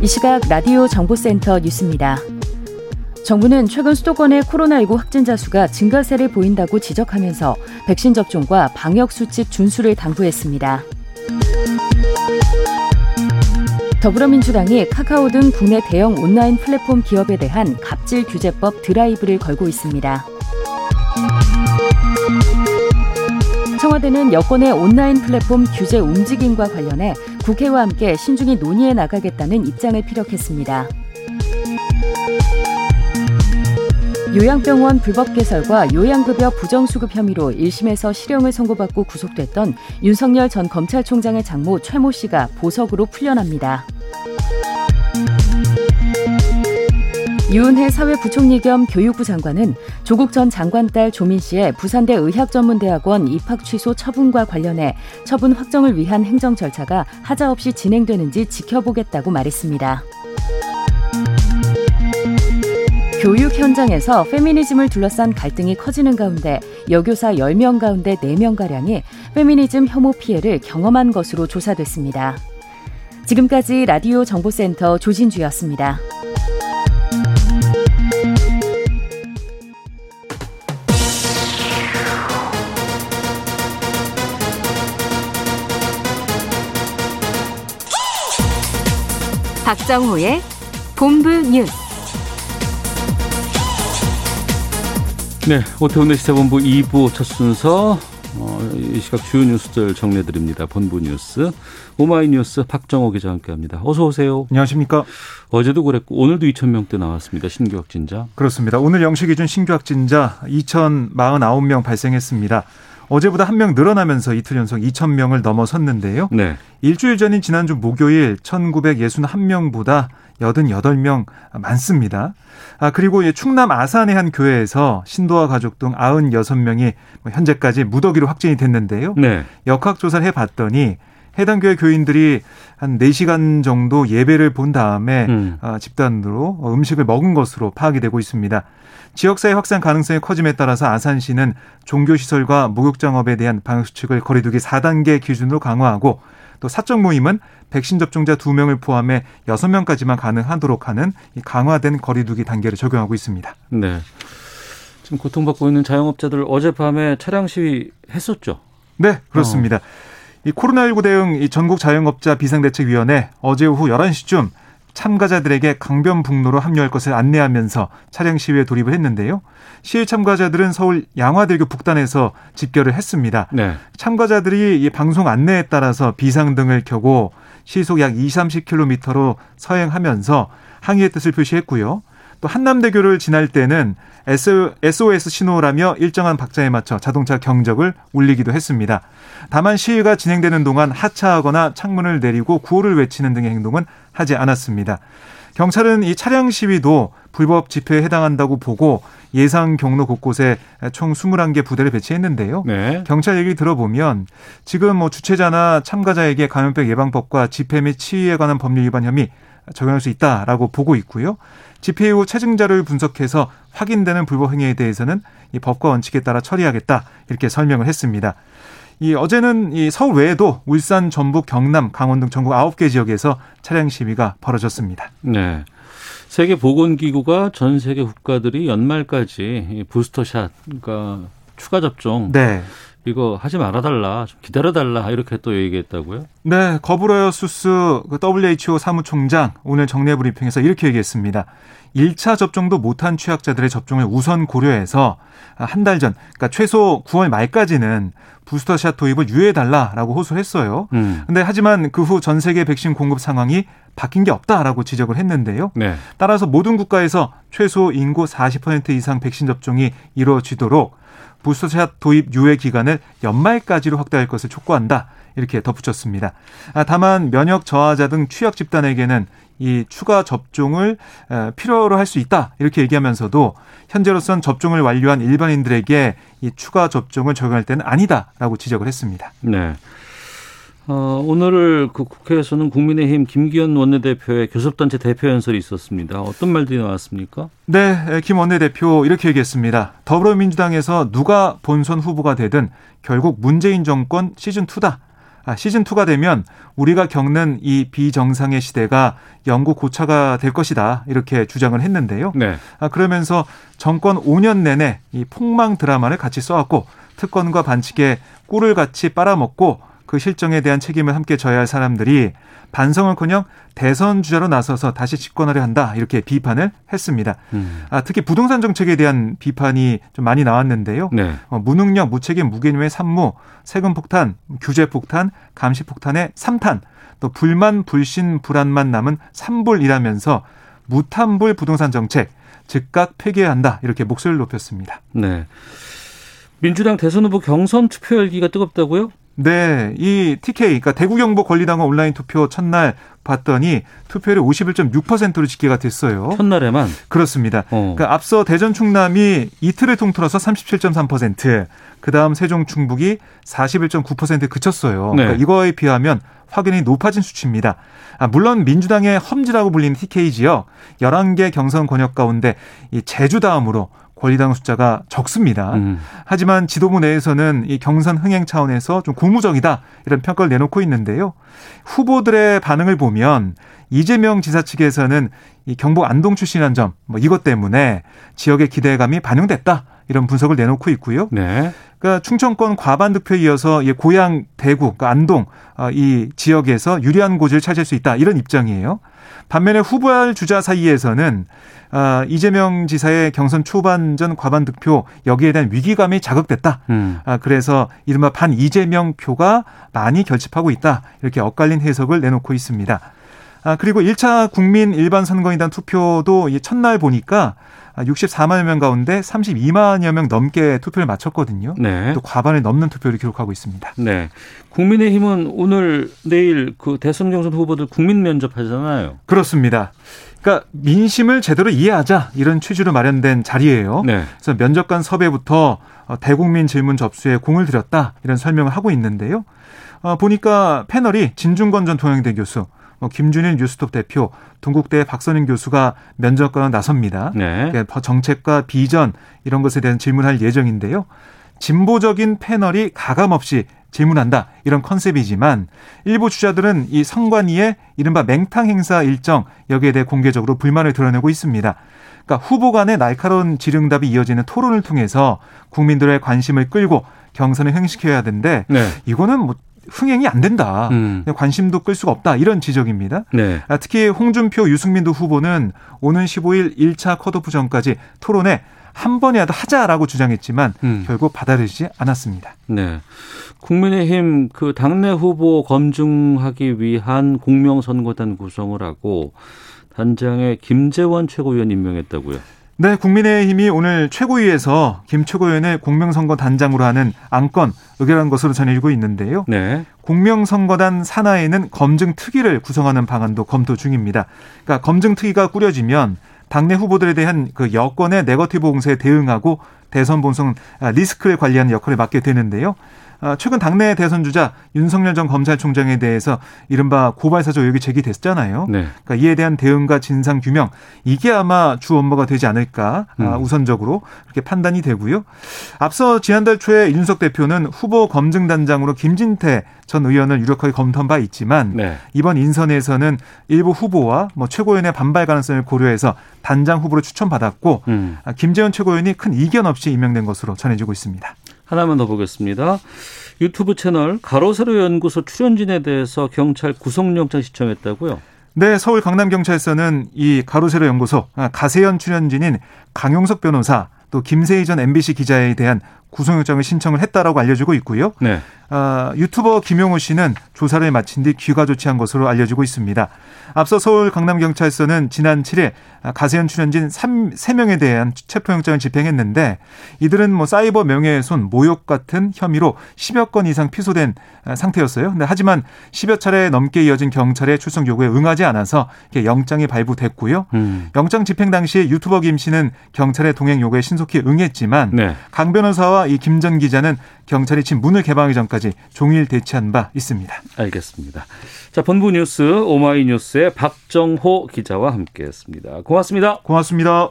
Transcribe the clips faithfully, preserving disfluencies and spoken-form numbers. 이 시각 라디오 정보센터 뉴스입니다. 정부는 최근 수도권의 코로나십구 확진자 수가 증가세를 보인다고 지적하면서 백신 접종과 방역수칙 준수를 당부했습니다. 더불어민주당이 카카오 등 국내 대형 온라인 플랫폼 기업에 대한 갑질 규제법 드라이브를 걸고 있습니다. 청와대는 여권의 온라인 플랫폼 규제 움직임과 관련해 국회와 함께 신중히 논의해 나가겠다는 입장을 피력했습니다. 요양병원 불법 개설과 요양급여 부정수급 혐의로 일 심에서 실형을 선고받고 구속됐던 윤석열 전 검찰총장의 장모 최모 씨가 보석으로 풀려납니다. 유은혜 사회부총리 겸 교육부 장관은 조국 전 장관 딸 조민 씨의 부산대 의학전문대학원 입학 취소 처분과 관련해 처분 확정을 위한 행정 절차가 하자 없이 진행되는지 지켜보겠다고 말했습니다. 교육 현장에서 페미니즘을 둘러싼 갈등이 커지는 가운데 여교사 열 명 가운데 네 명가량이 페미니즘 혐오 피해를 경험한 것으로 조사됐습니다. 지금까지 라디오 정보센터 조진주였습니다. 박정호의 본부 뉴스. 네, 오태훈의 시사본부 이 부 첫 순서, 어, 이 시각 주요 뉴스들 정리해드립니다. 본부 뉴스 오마이뉴스 박정호 기자와 함께합니다. 어서 오세요. 안녕하십니까. 어제도 그랬고 오늘도 이천 명대 나왔습니다. 신규 확진자. 그렇습니다. 오늘 영시 기준 신규 확진자 이천사십구 명 발생했습니다. 어제보다 한 명 늘어나면서 이틀 연속 이천 명을 넘어섰는데요. 네. 일주일 전인 지난주 목요일 천구백육십일 명보다 팔십팔 명 많습니다. 아, 그리고 충남 아산의 한 교회에서 신도와 가족 등 구십육 명이 현재까지 무더기로 확진이 됐는데요. 네. 역학조사를 해봤더니 해당 교회 교인들이 한 네 시간 정도 예배를 본 다음에 음. 아, 집단으로 음식을 먹은 것으로 파악이 되고 있습니다. 지역사회 확산 가능성이 커짐에 따라서 아산시는 종교시설과 목욕장업에 대한 방역수칙을 거리두기 사 단계 기준으로 강화하고 또 사적 모임은 백신 접종자 두 명을 포함해 여섯 명까지만 가능하도록 하는 이 강화된 거리두기 단계를 적용하고 있습니다. 네. 지금 고통받고 있는 자영업자들 어젯밤에 차량 시위 했었죠? 네, 그렇습니다. 어. 이 코로나십구 대응 이 전국 자영업자 비상대책위원회 어제 오후 열한 시쯤 참가자들에게 강변북로로 합류할 것을 안내하면서 차량 시위에 돌입을 했는데요. 시위 참가자들은 서울 양화대교 북단에서 집결을 했습니다. 네. 참가자들이 이 방송 안내에 따라서 비상등을 켜고 시속 약 이십, 삼십 킬로미터로 서행하면서 항의의 뜻을 표시했고요. 또 한남대교를 지날 때는 에스오에스 신호라며 일정한 박자에 맞춰 자동차 경적을 울리기도 했습니다. 다만 시위가 진행되는 동안 하차하거나 창문을 내리고 구호를 외치는 등의 행동은 하지 않았습니다. 경찰은 이 차량 시위도 불법 집회에 해당한다고 보고 예상 경로 곳곳에 총 이십일 개 부대를 배치했는데요. 네. 경찰 얘기를 들어보면 지금 뭐 주최자나 참가자에게 감염병 예방법과 집회 및 시위에 관한 법률 위반 혐의 적용할 수 있다라고 보고 있고요. 집회 이후 체증자를 분석해서 확인되는 불법 행위에 대해서는 이 법과 원칙에 따라 처리하겠다 이렇게 설명을 했습니다. 이 어제는 이 서울 외에도 울산, 전북, 경남, 강원 등 전국 아홉 개 지역에서 차량 시위가 벌어졌습니다. 네. 세계보건기구가 전 세계 국가들이 연말까지 부스터샷, 그러니까 추가 접종. 네. 이거 하지 말아달라, 좀 기다려달라 이렇게 또 얘기했다고요? 네, 거브로여수스 더블유에이치오 사무총장 오늘 정례 브리핑에서 이렇게 얘기했습니다. 일 차 접종도 못한 취약자들의 접종을 우선 고려해서 한 달 전, 그러니까 최소 구월 말까지는 부스터샷 도입을 유예해달라라고 호소했어요. 음. 근데 하지만 그 후 전 세계 백신 공급 상황이 바뀐 게 없다라고 지적을 했는데요. 네. 따라서 모든 국가에서 최소 인구 사십 퍼센트 이상 백신 접종이 이루어지도록 부스터샷 도입 유예 기간을 연말까지로 확대할 것을 촉구한다. 이렇게 덧붙였습니다. 아, 다만 면역 저하자 등 취약 집단에게는 이 추가 접종을 필요로 할 수 있다. 이렇게 얘기하면서도 현재로선 접종을 완료한 일반인들에게 이 추가 접종을 적용할 때는 아니다라고 지적을 했습니다. 네. 어, 오늘 그 국회에서는 국민의힘 김기현 원내대표의 교섭단체 대표연설이 있었습니다. 어떤 말들이 나왔습니까? 네, 김 원내대표 이렇게 얘기했습니다. 더불어민주당에서 누가 본선 후보가 되든 결국 문재인 정권 시즌이다. 아, 시즌이가 되면 우리가 겪는 이 비정상의 시대가 영구 고차가 될 것이다. 이렇게 주장을 했는데요. 네. 아, 그러면서 정권 오 년 내내 이 폭망 드라마를 같이 써왔고 특권과 반칙에 꿀을 같이 빨아먹고 그 실정에 대한 책임을 함께 져야 할 사람들이 반성은커녕 대선 주자로 나서서 다시 집권하려 한다. 이렇게 비판을 했습니다. 음. 아, 특히 부동산 정책에 대한 비판이 좀 많이 나왔는데요. 네. 어, 무능력, 무책임, 무개념의 산무, 세금 폭탄, 규제 폭탄, 감시 폭탄의 삼탄, 또 불만, 불신, 불안만 남은 삼불이라면서 무탄불 부동산 정책 즉각 폐기해야 한다. 이렇게 목소리를 높였습니다. 네. 민주당 대선 후보 경선 투표 열기가 뜨겁다고요? 네, 이 티케이, 그러니까 대구경북 권리당원 온라인 투표 첫날 봤더니 투표율이 오십일 점 육 퍼센트로 집계가 됐어요. 첫날에만? 그렇습니다. 어. 그러니까 앞서 대전 충남이 이틀을 통틀어서 삼십칠 점 삼 퍼센트, 그다음 세종 충북이 사십일 점 구 퍼센트에 그쳤어요. 네. 그러니까 이거에 비하면 확연히 높아진 수치입니다. 아, 물론 민주당의 험지라고 불리는 티케이 지역 열한 개 경선 권역 가운데 이 제주 다음으로 권리당 숫자가 적습니다. 음. 하지만 지도부 내에서는 이 경선 흥행 차원에서 좀 고무적이다 이런 평가를 내놓고 있는데요. 후보들의 반응을 보면 이재명 지사 측에서는 이 경북 안동 출신이라는 점, 뭐 이것 때문에 지역의 기대감이 반영됐다 이런 분석을 내놓고 있고요. 네. 그러니까 충청권 과반 득표에 이어서 고향 대구, 그러니까 안동 이 지역에서 유리한 고지를 차지할 수 있다 이런 입장이에요. 반면에 후보할 주자 사이에서는 이재명 지사의 경선 초반전 과반 득표 여기에 대한 위기감이 자극됐다. 음. 그래서 이른바 반 이재명 표가 많이 결집하고 있다. 이렇게 엇갈린 해석을 내놓고 있습니다. 그리고 일 차 국민 일반 선거인단 투표도 첫날 보니까 육십사만여 명 가운데 삼십이만여 명 넘게 투표를 마쳤거든요. 네. 또 과반을 넘는 투표를 기록하고 있습니다. 네. 국민의힘은 오늘 내일 그 대선 경선 후보들 국민 면접하잖아요. 그렇습니다. 그러니까 민심을 제대로 이해하자 이런 취지로 마련된 자리예요. 네. 그래서 면접관 섭외부터 대국민 질문 접수에 공을 들였다 이런 설명을 하고 있는데요. 어, 보니까 패널이 진중권 전 동양대 교수, 김준일 뉴스톱 대표, 동국대 박선인 교수가 면접관으로 나섭니다. 네. 정책과 비전 이런 것에 대한 질문할 예정인데요. 진보적인 패널이 가감없이 질문한다 이런 컨셉이지만 일부 주자들은 이 선관위의 이른바 맹탕 행사 일정 여기에 대해 공개적으로 불만을 드러내고 있습니다. 그러니까 후보 간의 날카로운 질의응답이 이어지는 토론을 통해서 국민들의 관심을 끌고 경선을 행시켜야 하는데 네. 이거는 뭐 흥행이 안 된다. 음. 관심도 끌 수가 없다. 이런 지적입니다. 네. 특히 홍준표, 유승민 두 후보는 오는 십오일 일 차 컷오프 전까지 토론에 한 번이라도 하자라고 주장했지만 음. 결국 받아들이지 않았습니다. 네. 국민의힘 그 당내 후보 검증하기 위한 공명선거단 구성을 하고 단장에 김재원 최고위원 임명했다고요. 네, 국민의힘이 오늘 최고위에서 김 최고위원을 공명선거단장으로 하는 안건 의결한 것으로 전해지고 있는데요. 네. 공명선거단 산하에는 검증특위를 구성하는 방안도 검토 중입니다. 그러니까 검증특위가 꾸려지면 당내 후보들에 대한 그 여권의 네거티브 공세에 대응하고 대선 본선 리스크를 관리하는 역할을 맡게 되는데요. 최근 당내 대선 주자 윤석열 전 검찰총장에 대해서 이른바 고발사주 의혹이 제기됐잖아요. 네. 그러니까 이에 대한 대응과 진상 규명 이게 아마 주 업무가 되지 않을까 음. 우선적으로 그렇게 판단이 되고요. 앞서 지난달 초에 이준석 대표는 후보 검증단장으로 김진태 전 의원을 유력하게 검토한 바 있지만 네. 이번 인선에서는 일부 후보와 뭐 최고위원의 반발 가능성을 고려해서 단장 후보로 추천받았고 음. 김재원 최고위원이 큰 이견 없이 임명된 것으로 전해지고 있습니다. 하나만 더 보겠습니다. 유튜브 채널 가로세로 연구소 출연진에 대해서 경찰 구속영장 신청했다고요? 네, 서울 강남경찰서는 이 가로세로 연구소 가세연 출연진인 강용석 변호사 또 김세희 전 엠비씨 기자에 대한 구속영장을 신청을 했다라고 알려지고 있고요. 네. 아, 유튜버 김용호 씨는 조사를 마친 뒤 귀가 조치한 것으로 알려지고 있습니다. 앞서 서울 강남경찰서는 지난 칠 일 가세현 출연진 세 명에 대한 체포영장을 집행했는데 이들은 뭐 사이버 명예훼손, 모욕 같은 혐의로 십여 건 이상 피소된 상태였어요. 근데 하지만 십여 차례 넘게 이어진 경찰의 출석 요구에 응하지 않아서 영장이 발부됐고요. 음. 영장 집행 당시 유튜버 김 씨는 경찰의 동행 요구에 신속히 응했지만 네. 강 변호사와 이 김 전 기자는 경찰이 집 문을 개방하기 전까지 종일 대치한 바 있습니다. 알겠습니다. 자, 본부 뉴스 오마이뉴스의 박정호 기자와 함께했습니다. 고맙습니다. 고맙습니다.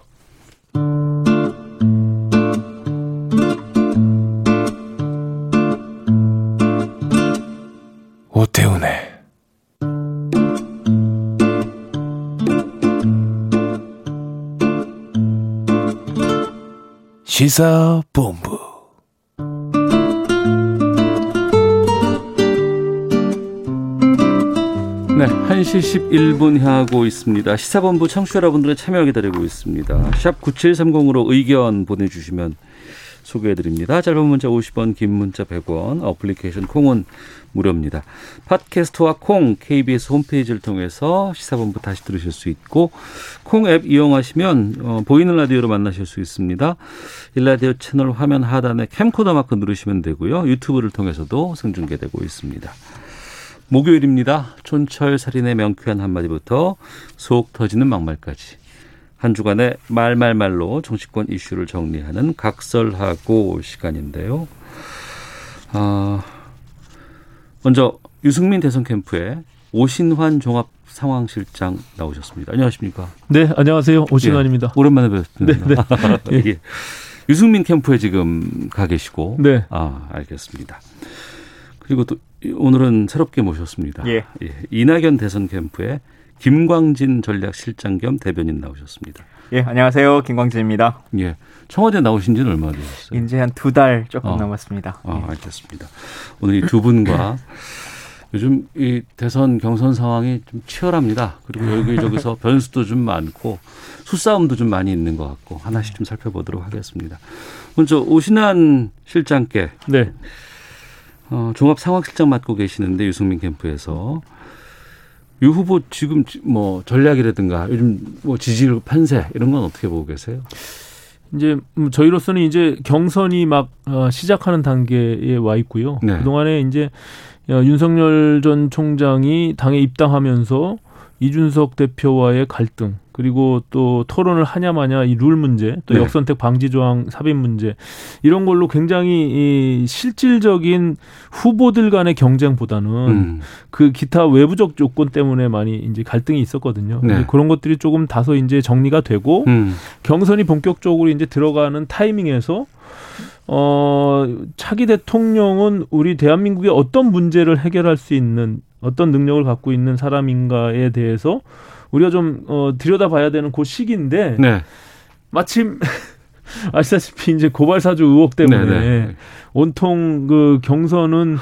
오태훈의 시사본부. 네, 한 시 십일 분 향하고 있습니다. 시사본부 청취자 여러분들의 참여 기다리고 있습니다. 샵 구칠삼공으로 의견 보내주시면 소개해드립니다. 짧은 문자 오십 원, 긴 문자 백 원, 어플리케이션 콩은 무료입니다. 팟캐스트와 콩, 케이비에스 홈페이지를 통해서 시사본부 다시 들으실 수 있고 콩 앱 이용하시면 어, 보이는 라디오로 만나실 수 있습니다. 일라디오 채널 화면 하단에 캠코더 마크 누르시면 되고요. 유튜브를 통해서도 생중계되고 있습니다. 목요일입니다. 촌철살인의 명쾌한 한마디부터 속 터지는 막말까지. 한 주간의 말말말로 정치권 이슈를 정리하는 각설하고 시간인데요. 아, 먼저 유승민 대선 캠프의 오신환 종합 상황실장 나오셨습니다. 안녕하십니까? 네, 안녕하세요. 오신환입니다. 예, 오랜만에 뵙습니다. 네, 네. 예. 유승민 캠프에 지금 가 계시고, 네, 아, 알겠습니다. 그리고 또 오늘은 새롭게 모셨습니다. 예, 예. 이낙연 대선 캠프의 김광진 전략실장 겸 대변인 나오셨습니다. 예, 안녕하세요. 김광진입니다. 예, 청와대 나오신 지는 얼마나 되셨어요? 이제 한 두 달 조금 어. 남았습니다. 아, 예. 알겠습니다. 오늘 이 두 분과 요즘 이 대선 경선 상황이 좀 치열합니다. 그리고 여기저기서 변수도 좀 많고 수싸움도 좀 많이 있는 것 같고 하나씩 좀 살펴보도록 하겠습니다. 먼저 오신환 실장께 네. 어, 종합상황실장 맡고 계시는데 유승민 캠프에서 유 후보 지금 뭐 전략이라든가 요즘 뭐 지지율 판세 이런 건 어떻게 보고 계세요? 이제 저희로서는 이제 경선이 막 시작하는 단계에 와 있고요. 네. 그동안에 이제 윤석열 전 총장이 당에 입당하면서 이준석 대표와의 갈등 그리고 또 토론을 하냐 마냐 이 룰 문제 또 네. 역선택 방지 조항 삽입 문제 이런 걸로 굉장히 이 실질적인 후보들 간의 경쟁보다는 음. 그 기타 외부적 조건 때문에 많이 이제 갈등이 있었거든요. 네. 그런 것들이 조금 다소 이제 정리가 되고 음. 경선이 본격적으로 이제 들어가는 타이밍에서 어, 차기 대통령은 우리 대한민국의 어떤 문제를 해결할 수 있는 어떤 능력을 갖고 있는 사람인가에 대해서 우리가 좀 어, 들여다봐야 되는 그 시기인데 네. 마침 아시다시피 이제 고발사주 의혹 때문에 네네. 온통 그 경선은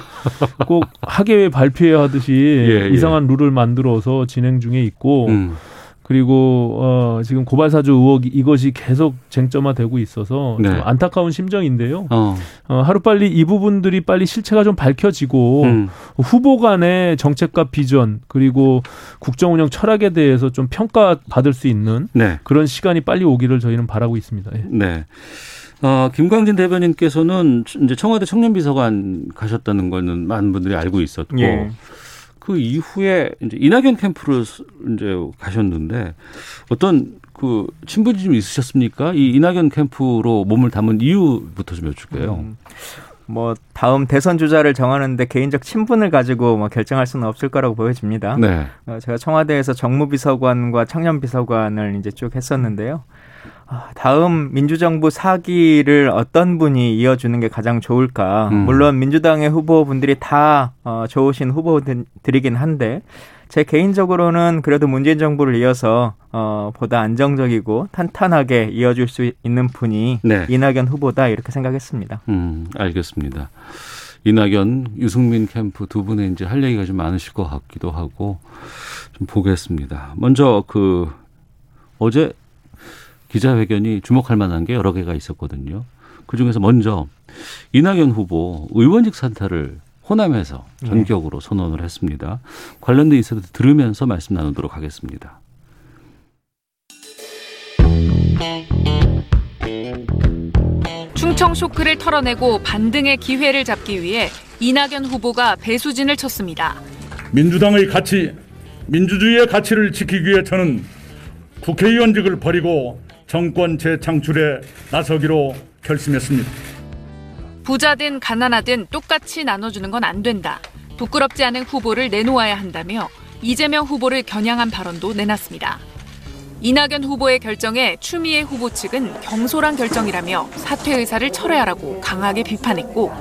꼭 학예회 발표회야 하듯이 예, 이상한 예. 룰을 만들어서 진행 중에 있고 음. 그리고 어, 지금 고발사주 의혹 이것이 계속 쟁점화되고 있어서 네. 좀 안타까운 심정인데요. 어. 어, 하루빨리 이 부분들이 빨리 실체가 좀 밝혀지고 음. 후보 간의 정책과 비전 그리고 국정운영 철학에 대해서 좀 평가받을 수 있는 네. 그런 시간이 빨리 오기를 저희는 바라고 있습니다. 예. 네. 어, 김광진 대변인께서는 이제 청와대 청년비서관 가셨다는 거는 많은 분들이 알고 있었고 예. 그 이후에 이제 이낙연 캠프로 이제 가셨는데 어떤 그 친분이 좀 있으셨습니까? 이 이낙연 캠프로 몸을 담은 이유부터 좀 여쭐게요. 음, 뭐 다음 대선 주자를 정하는데 개인적 친분을 가지고 뭐 결정할 수는 없을 거라고 보여집니다. 네. 제가 청와대에서 정무비서관과 청년비서관을 이제 쭉 했었는데요. 다음 민주정부 사 기를 어떤 분이 이어주는 게 가장 좋을까. 음. 물론 민주당의 후보분들이 다 어, 좋으신 후보들이긴 한데 제 개인적으로는 그래도 문재인 정부를 이어서 어, 보다 안정적이고 탄탄하게 이어줄 수 있는 분이 네. 이낙연 후보다 이렇게 생각했습니다. 음, 알겠습니다. 이낙연, 유승민 캠프 두 분의 이제 할 얘기가 좀 많으실 것 같기도 하고 좀 보겠습니다. 먼저 그 어제 기자회견이 주목할 만한 게 여러 개가 있었거든요. 그중에서 먼저 이낙연 후보 의원직 산타를 호남에서 전격으로 선언을 했습니다. 관련된 인사들 들으면서 말씀 나누도록 하겠습니다. 충청 쇼크를 털어내고 반등의 기회를 잡기 위해 이낙연 후보가 배수진을 쳤습니다. 민주당의 가치, 민주주의의 가치를 지키기 위해 저는 국회의원직을 버리고 정권 재창출에 나서기로 결심했습니다. 부자든 가난하든 똑같이 나눠주는 건 안 된다. 부끄럽지 않은 후보를 내놓아야 한다며 이재명 후보를 겨냥한 발언도 내놨습니다. 이낙연 후보의 결정에 추미애 후보 측은 경솔한 결정이라며 사퇴 의사를 철회하라고 강하게 비판했고,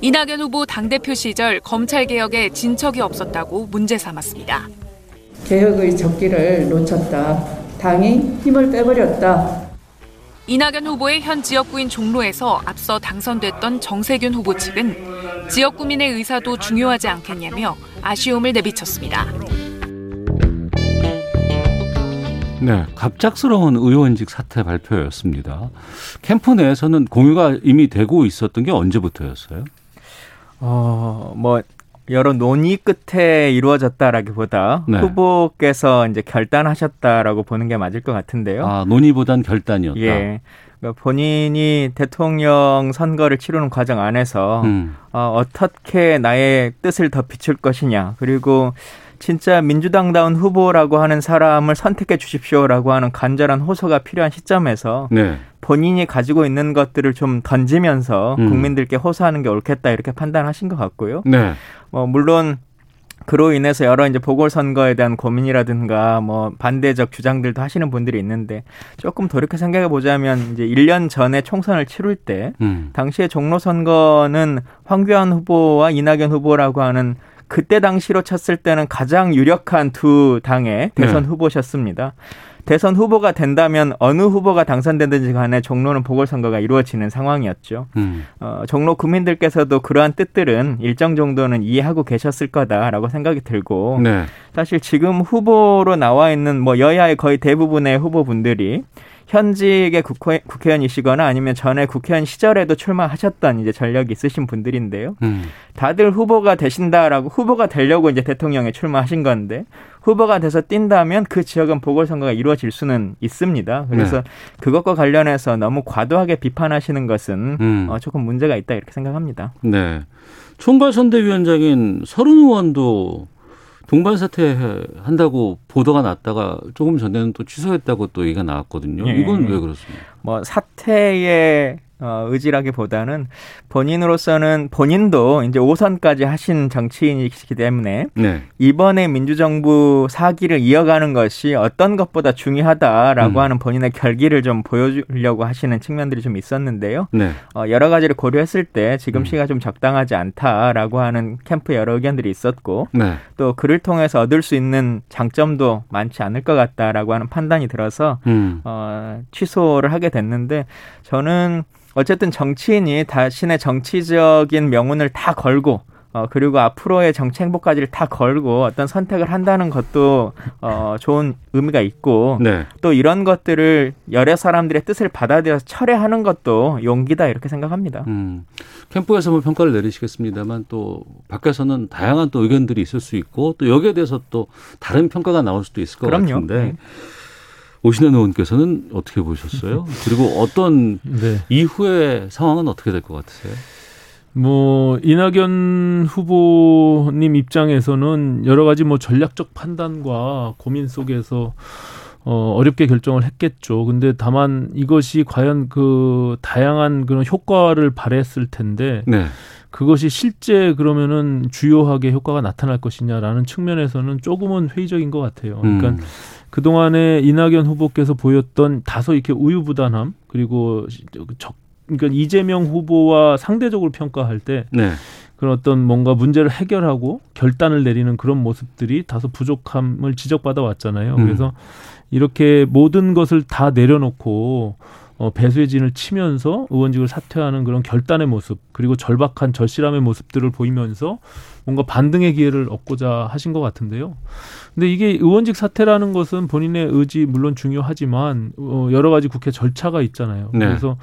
이낙연 후보 당대표 시절 검찰개혁에 진척이 없었다고 문제 삼았습니다. 개혁의 적기를 놓쳤다. 당이 힘을 빼버렸다. 이낙연 후보의 현 지역구인 종로에서 앞서 당선됐던 정세균 후보 측은 지역구민의 의사도 중요하지 않겠냐며 아쉬움을 내비쳤습니다. 네, 갑작스러운 의원직 사퇴 발표였습니다. 캠프 내에서는 공유가 이미 되고 있었던 게 언제부터였어요? 어, 뭐 여러 논의 끝에 이루어졌다라기보다 네. 후보께서 이제 결단하셨다라고 보는 게 맞을 것 같은데요. 아, 논의보단 결단이었다. 예. 그러니까 본인이 대통령 선거를 치르는 과정 안에서 음. 어, 어떻게 나의 뜻을 더 비출 것이냐, 그리고 진짜 민주당다운 후보라고 하는 사람을 선택해 주십시오라고 하는 간절한 호소가 필요한 시점에서 네. 본인이 가지고 있는 것들을 좀 던지면서 음. 국민들께 호소하는 게 옳겠다, 이렇게 판단하신 것 같고요. 네. 뭐 물론 그로 인해서 여러 이제 보궐선거에 대한 고민이라든가 뭐 반대적 주장들도 하시는 분들이 있는데, 조금 돌이켜 생각해 보자면 이제 일 년 전에 총선을 치룰 때 음. 당시에 종로 선거는 황교안 후보와 이낙연 후보라고 하는, 그때 당시로 쳤을 때는 가장 유력한 두 당의 대선 네. 후보셨습니다. 대선 후보가 된다면 어느 후보가 당선되든지 간에 종로는 보궐선거가 이루어지는 상황이었죠. 음. 어, 종로 국민들께서도 그러한 뜻들은 일정 정도는 이해하고 계셨을 거다라고 생각이 들고 네. 사실 지금 후보로 나와 있는 뭐 여야의 거의 대부분의 후보분들이 현직의 국회, 국회의원이시거나 아니면 전에 국회의원 시절에도 출마하셨던 이제 전력이 있으신 분들인데요. 음. 다들 후보가 되신다라고, 후보가 되려고 이제 대통령에 출마하신 건데, 후보가 돼서 뛴다면 그 지역은 보궐선거가 이루어질 수는 있습니다. 그래서 네. 그것과 관련해서 너무 과도하게 비판하시는 것은 음. 어, 조금 문제가 있다, 이렇게 생각합니다. 네. 총괄선대위원장인 서른 의원도 동반 사퇴한다고 보도가 났다가 조금 전에는 또 취소했다고 또 얘기가 나왔거든요. 이건 예. 왜 그렇습니까? 뭐 사퇴의 의지라기보다는 본인으로서는 본인도 이제 오선까지 하신 정치인이시기 때문에 네. 이번에 민주정부 사기를 이어가는 것이 어떤 것보다 중요하다라고 음. 하는 본인의 결기를 좀 보여주려고 하시는 측면들이 좀 있었는데요. 네. 어, 여러 가지를 고려했을 때 지금 시가 좀 적당하지 않다라고 하는 캠프 여러 의견들이 있었고 네. 또 그를 통해서 얻을 수 있는 장점도 많지 않을 것 같다라고 하는 판단이 들어서 음. 어, 취소를 하게 됐는데, 저는 어쨌든 정치인이 자신의 정치적인 명운을 다 걸고 어, 그리고 앞으로의 정치 행보까지를 다 걸고 어떤 선택을 한다는 것도 어, 좋은 의미가 있고 네. 또 이런 것들을 여러 사람들의 뜻을 받아들여서 철회하는 것도 용기다, 이렇게 생각합니다. 음, 캠프에서 뭐 평가를 내리시겠습니다만 또 밖에서는 다양한 또 의견들이 있을 수 있고 또 여기에 대해서 또 다른 평가가 나올 수도 있을 것 그럼요. 같은데 네. 오신현 의원께서는 어떻게 보셨어요? 그리고 어떤 네. 이후의 상황은 어떻게 될 것 같으세요? 뭐 이낙연 후보님 입장에서는 여러 가지 뭐 전략적 판단과 고민 속에서 어, 어렵게 결정을 했겠죠. 근데 다만 이것이 과연 그 다양한 그런 효과를 발휘했을 텐데 네. 그것이 실제 그러면은 주요하게 효과가 나타날 것이냐라는 측면에서는 조금은 회의적인 것 같아요. 그러니까 음. 그동안에 이낙연 후보께서 보였던 다소 이렇게 우유부단함, 그리고 적, 그러니까 이재명 후보와 상대적으로 평가할 때 네. 그런 어떤 뭔가 문제를 해결하고 결단을 내리는 그런 모습들이 다소 부족함을 지적받아 왔잖아요. 음. 그래서 이렇게 모든 것을 다 내려놓고 어, 배수의 진을 치면서 의원직을 사퇴하는 그런 결단의 모습, 그리고 절박한 절실함의 모습들을 보이면서 뭔가 반등의 기회를 얻고자 하신 것 같은데요. 근데 이게 의원직 사퇴라는 것은 본인의 의지 물론 중요하지만 어, 여러 가지 국회 절차가 있잖아요. 네. 그래서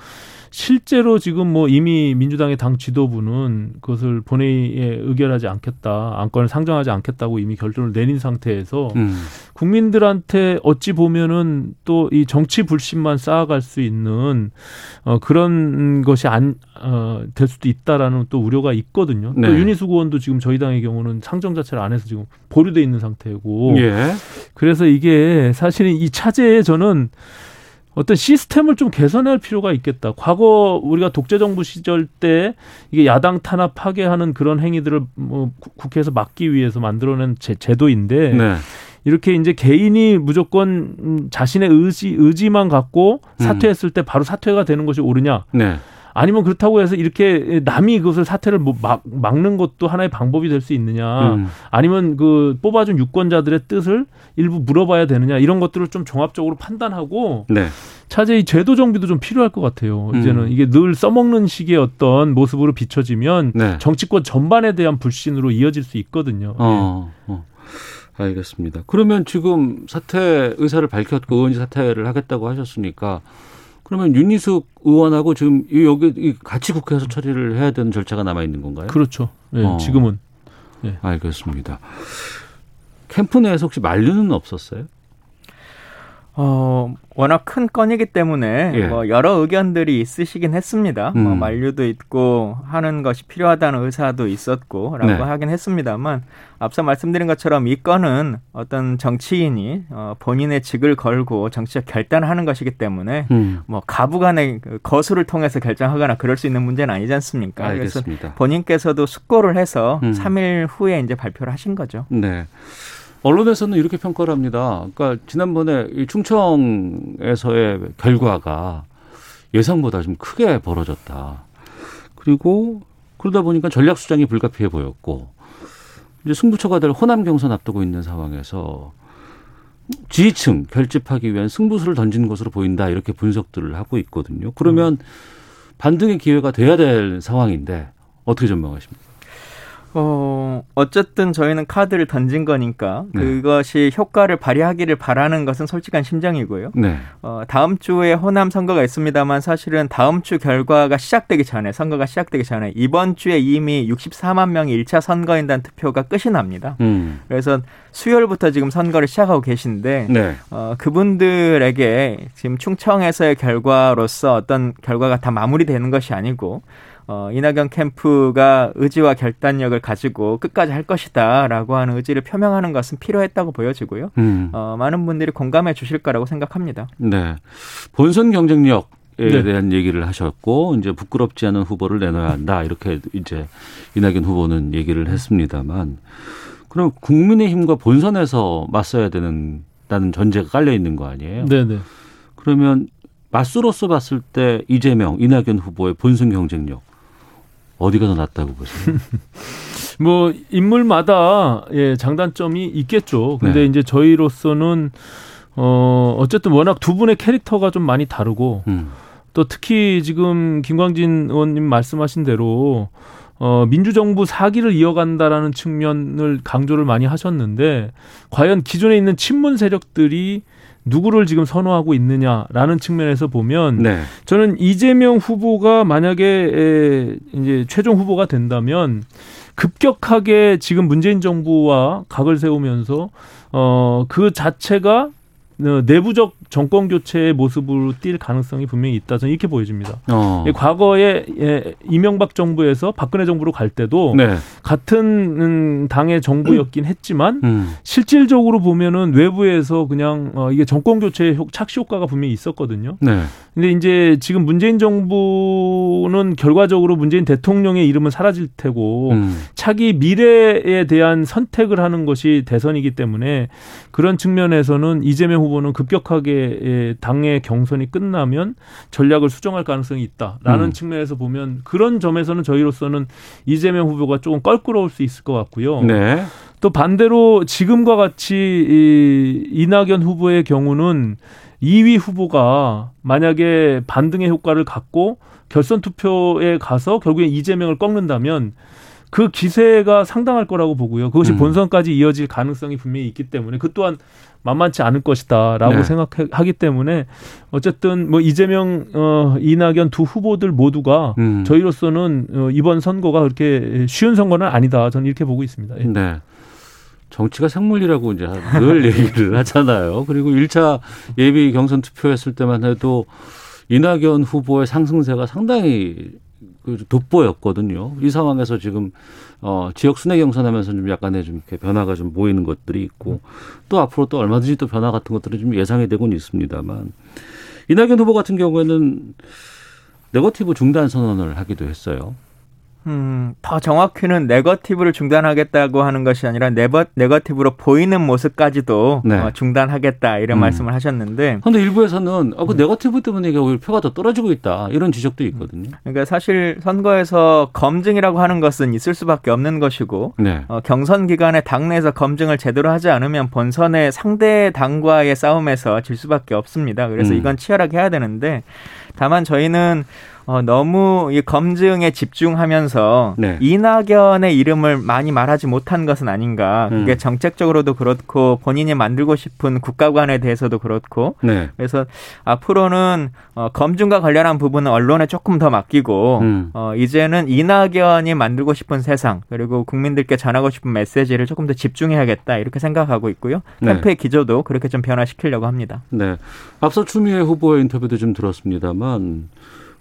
실제로 지금 뭐 이미 민주당의 당 지도부는 그것을 본회의에 의결하지 않겠다, 안건을 상정하지 않겠다고 이미 결정을 내린 상태에서 음. 국민들한테 어찌 보면은 또 이 정치 불신만 쌓아갈 수 있는 어, 그런 것이 안, 어, 될 수도 있다라는 또 우려가 있거든요. 네. 또 윤희숙 의원도 지금 저희 당의 경우는 상정 자체를 안 해서 지금 보류돼 있는 상태고. 예. 그래서 이게 사실은 이 차제에 저는 어떤 시스템을 좀 개선할 필요가 있겠다. 과거 우리가 독재정부 시절 때 이게 야당 탄압 파괴하는 그런 행위들을 뭐 국회에서 막기 위해서 만들어낸 제, 제도인데 네. 이렇게 이제 개인이 무조건 자신의 의지, 의지만 갖고 사퇴했을 음. 때 바로 사퇴가 되는 것이 옳으냐. 네. 아니면 그렇다고 해서 이렇게 남이 그것을 사퇴를 막, 막는 것도 하나의 방법이 될 수 있느냐. 음. 아니면 그 뽑아준 유권자들의 뜻을 일부 물어봐야 되느냐. 이런 것들을 좀 종합적으로 판단하고 네. 차제의 제도 정비도 좀 필요할 것 같아요. 음. 이제는 이게 늘 써먹는 식의 어떤 모습으로 비춰지면 네. 정치권 전반에 대한 불신으로 이어질 수 있거든요. 어, 네. 어. 알겠습니다. 그러면 지금 사퇴 의사를 밝혔고 의원직 사퇴를 하겠다고 하셨으니까 그러면 윤희숙 의원하고 지금 여기 같이 국회에서 처리를 해야 되는 절차가 남아있는 건가요? 그렇죠. 네, 어. 지금은. 네. 알겠습니다. 캠프 내에서 혹시 만류는 없었어요? 어, 워낙 큰 건이기 때문에 예. 뭐 여러 의견들이 있으시긴 했습니다. 음. 뭐 만류도 있고 하는 것이 필요하다는 의사도 있었고 라고 네. 하긴 했습니다만 앞서 말씀드린 것처럼 이 건은 어떤 정치인이 어, 본인의 직을 걸고 정치적 결단하는 것이기 때문에 음. 뭐 가부간의 거수를 통해서 결정하거나 그럴 수 있는 문제는 아니지 않습니까? 알겠습니다. 그래서 본인께서도 숙고를 해서 음. 삼 일 후에 이제 발표를 하신 거죠. 네. 언론에서는 이렇게 평가를 합니다. 그러니까 지난번에 이 충청에서의 결과가 예상보다 좀 크게 벌어졌다. 그리고 그러다 보니까 전략 수장이 불가피해 보였고 이제 승부처가 될 호남 경선 앞두고 있는 상황에서 지지층 결집하기 위한 승부수를 던진 것으로 보인다. 이렇게 분석들을 하고 있거든요. 그러면 반등의 기회가 돼야 될 상황인데 어떻게 전망하십니까? 어, 어쨌든 저희는 카드를 던진 거니까 그것이 네. 효과를 발휘하기를 바라는 것은 솔직한 심정이고요. 네. 어, 다음 주에 호남 선거가 있습니다만 사실은 다음 주 결과가 시작되기 전에 선거가 시작되기 전에 이번 주에 이미 육십사만 명이 일 차 선거인단 투표가 끝이 납니다. 음. 그래서 수요일부터 지금 선거를 시작하고 계신데 네. 어, 그분들에게 지금 충청에서의 결과로서 어떤 결과가 다 마무리되는 것이 아니고 어, 이낙연 캠프가 의지와 결단력을 가지고 끝까지 할 것이다 라고 하는 의지를 표명하는 것은 필요했다고 보여지고요. 음. 어, 많은 분들이 공감해 주실 거라고 생각합니다. 네. 본선 경쟁력에 네. 대한 얘기를 하셨고, 이제 부끄럽지 않은 후보를 내놔야 한다. 이렇게 이제 이낙연 후보는 얘기를 했습니다만, 그럼 국민의힘과 본선에서 맞서야 되는다는 전제가 깔려 있는 거 아니에요? 네네. 그러면 맞수로서 봤을 때 이재명, 이낙연 후보의 본선 경쟁력. 어디가 더 낫다고 보세요? 뭐 인물마다 예, 장단점이 있겠죠. 근데 네. 이제 저희로서는 어 어쨌든 워낙 두 분의 캐릭터가 좀 많이 다르고 음. 또 특히 지금 김광진 의원님 말씀하신 대로 어, 민주정부 사기를 이어간다라는 측면을 강조를 많이 하셨는데 과연 기존에 있는 친문 세력들이 누구를 지금 선호하고 있느냐라는 측면에서 보면 네. 저는 이재명 후보가 만약에 이제 최종 후보가 된다면 급격하게 지금 문재인 정부와 각을 세우면서 어, 그 자체가 내부적 정권 교체의 모습으로 뛸 가능성이 분명히 있다. 저는 이렇게 보여집니다. 어. 과거에 이명박 정부에서 박근혜 정부로 갈 때도 네. 같은 당의 정부였긴 했지만 음. 실질적으로 보면은 외부에서 그냥 이게 정권 교체의 착시 효과가 분명히 있었거든요. 네. 근데 이제 지금 문재인 정부는 결과적으로 문재인 대통령의 이름은 사라질 테고 음. 차기 미래에 대한 선택을 하는 것이 대선이기 때문에 그런 측면에서는 이재명 후보는 급격하게 당의 경선이 끝나면 전략을 수정할 가능성이 있다라는 음. 측면에서 보면 그런 점에서는 저희로서는 이재명 후보가 조금 껄끄러울 수 있을 것 같고요. 네. 또 반대로 지금과 같이 이 이낙연 후보의 경우는 이 위 후보가 만약에 반등의 효과를 갖고 결선 투표에 가서 결국엔 이재명을 꺾는다면 그 기세가 상당할 거라고 보고요. 그것이 음. 본선까지 이어질 가능성이 분명히 있기 때문에 그 또한 만만치 않을 것이다라고 네. 생각하기 때문에 어쨌든 뭐 이재명, 어, 이낙연 두 후보들 모두가 음. 저희로서는 이번 선거가 그렇게 쉬운 선거는 아니다. 저는 이렇게 보고 있습니다. 예. 네. 정치가 생물이라고 이제 늘 얘기를 하잖아요. 그리고 일 차 예비 경선 투표했을 때만 해도 이낙연 후보의 상승세가 상당히 돋보였거든요. 이 상황에서 지금 어, 지역 순회 경선하면서 좀 약간의 좀 이렇게 변화가 좀 보이는 것들이 있고 또 앞으로 또 얼마든지 또 변화 같은 것들이 좀 예상이 되고는 있습니다만 이낙연 후보 같은 경우에는 네거티브 중단 선언을 하기도 했어요. 음, 더 정확히는 네거티브를 중단하겠다고 하는 것이 아니라 네버, 네거티브로 보이는 모습까지도 네. 어, 중단하겠다 이런 음. 말씀을 하셨는데 그런데 일부에서는 어, 그 네거티브 때문에 오히려 표가 더 떨어지고 있다 이런 지적도 있거든요. 그러니까 사실 선거에서 검증이라고 하는 것은 있을 수밖에 없는 것이고 네. 어, 경선 기간에 당내에서 검증을 제대로 하지 않으면 본선의 상대 당과의 싸움에서 질 수밖에 없습니다. 그래서 음. 이건 치열하게 해야 되는데 다만 저희는 어, 너무 이 검증에 집중하면서 네. 이낙연의 이름을 많이 말하지 못한 것은 아닌가. 그게 음. 정책적으로도 그렇고 본인이 만들고 싶은 국가관에 대해서도 그렇고. 네. 그래서 앞으로는 어, 검증과 관련한 부분은 언론에 조금 더 맡기고 음. 어, 이제는 이낙연이 만들고 싶은 세상 그리고 국민들께 전하고 싶은 메시지를 조금 더 집중해야겠다 이렇게 생각하고 있고요. 캠프의 네. 기조도 그렇게 좀 변화시키려고 합니다. 네. 앞서 추미애 후보의 인터뷰도 좀 들었습니다만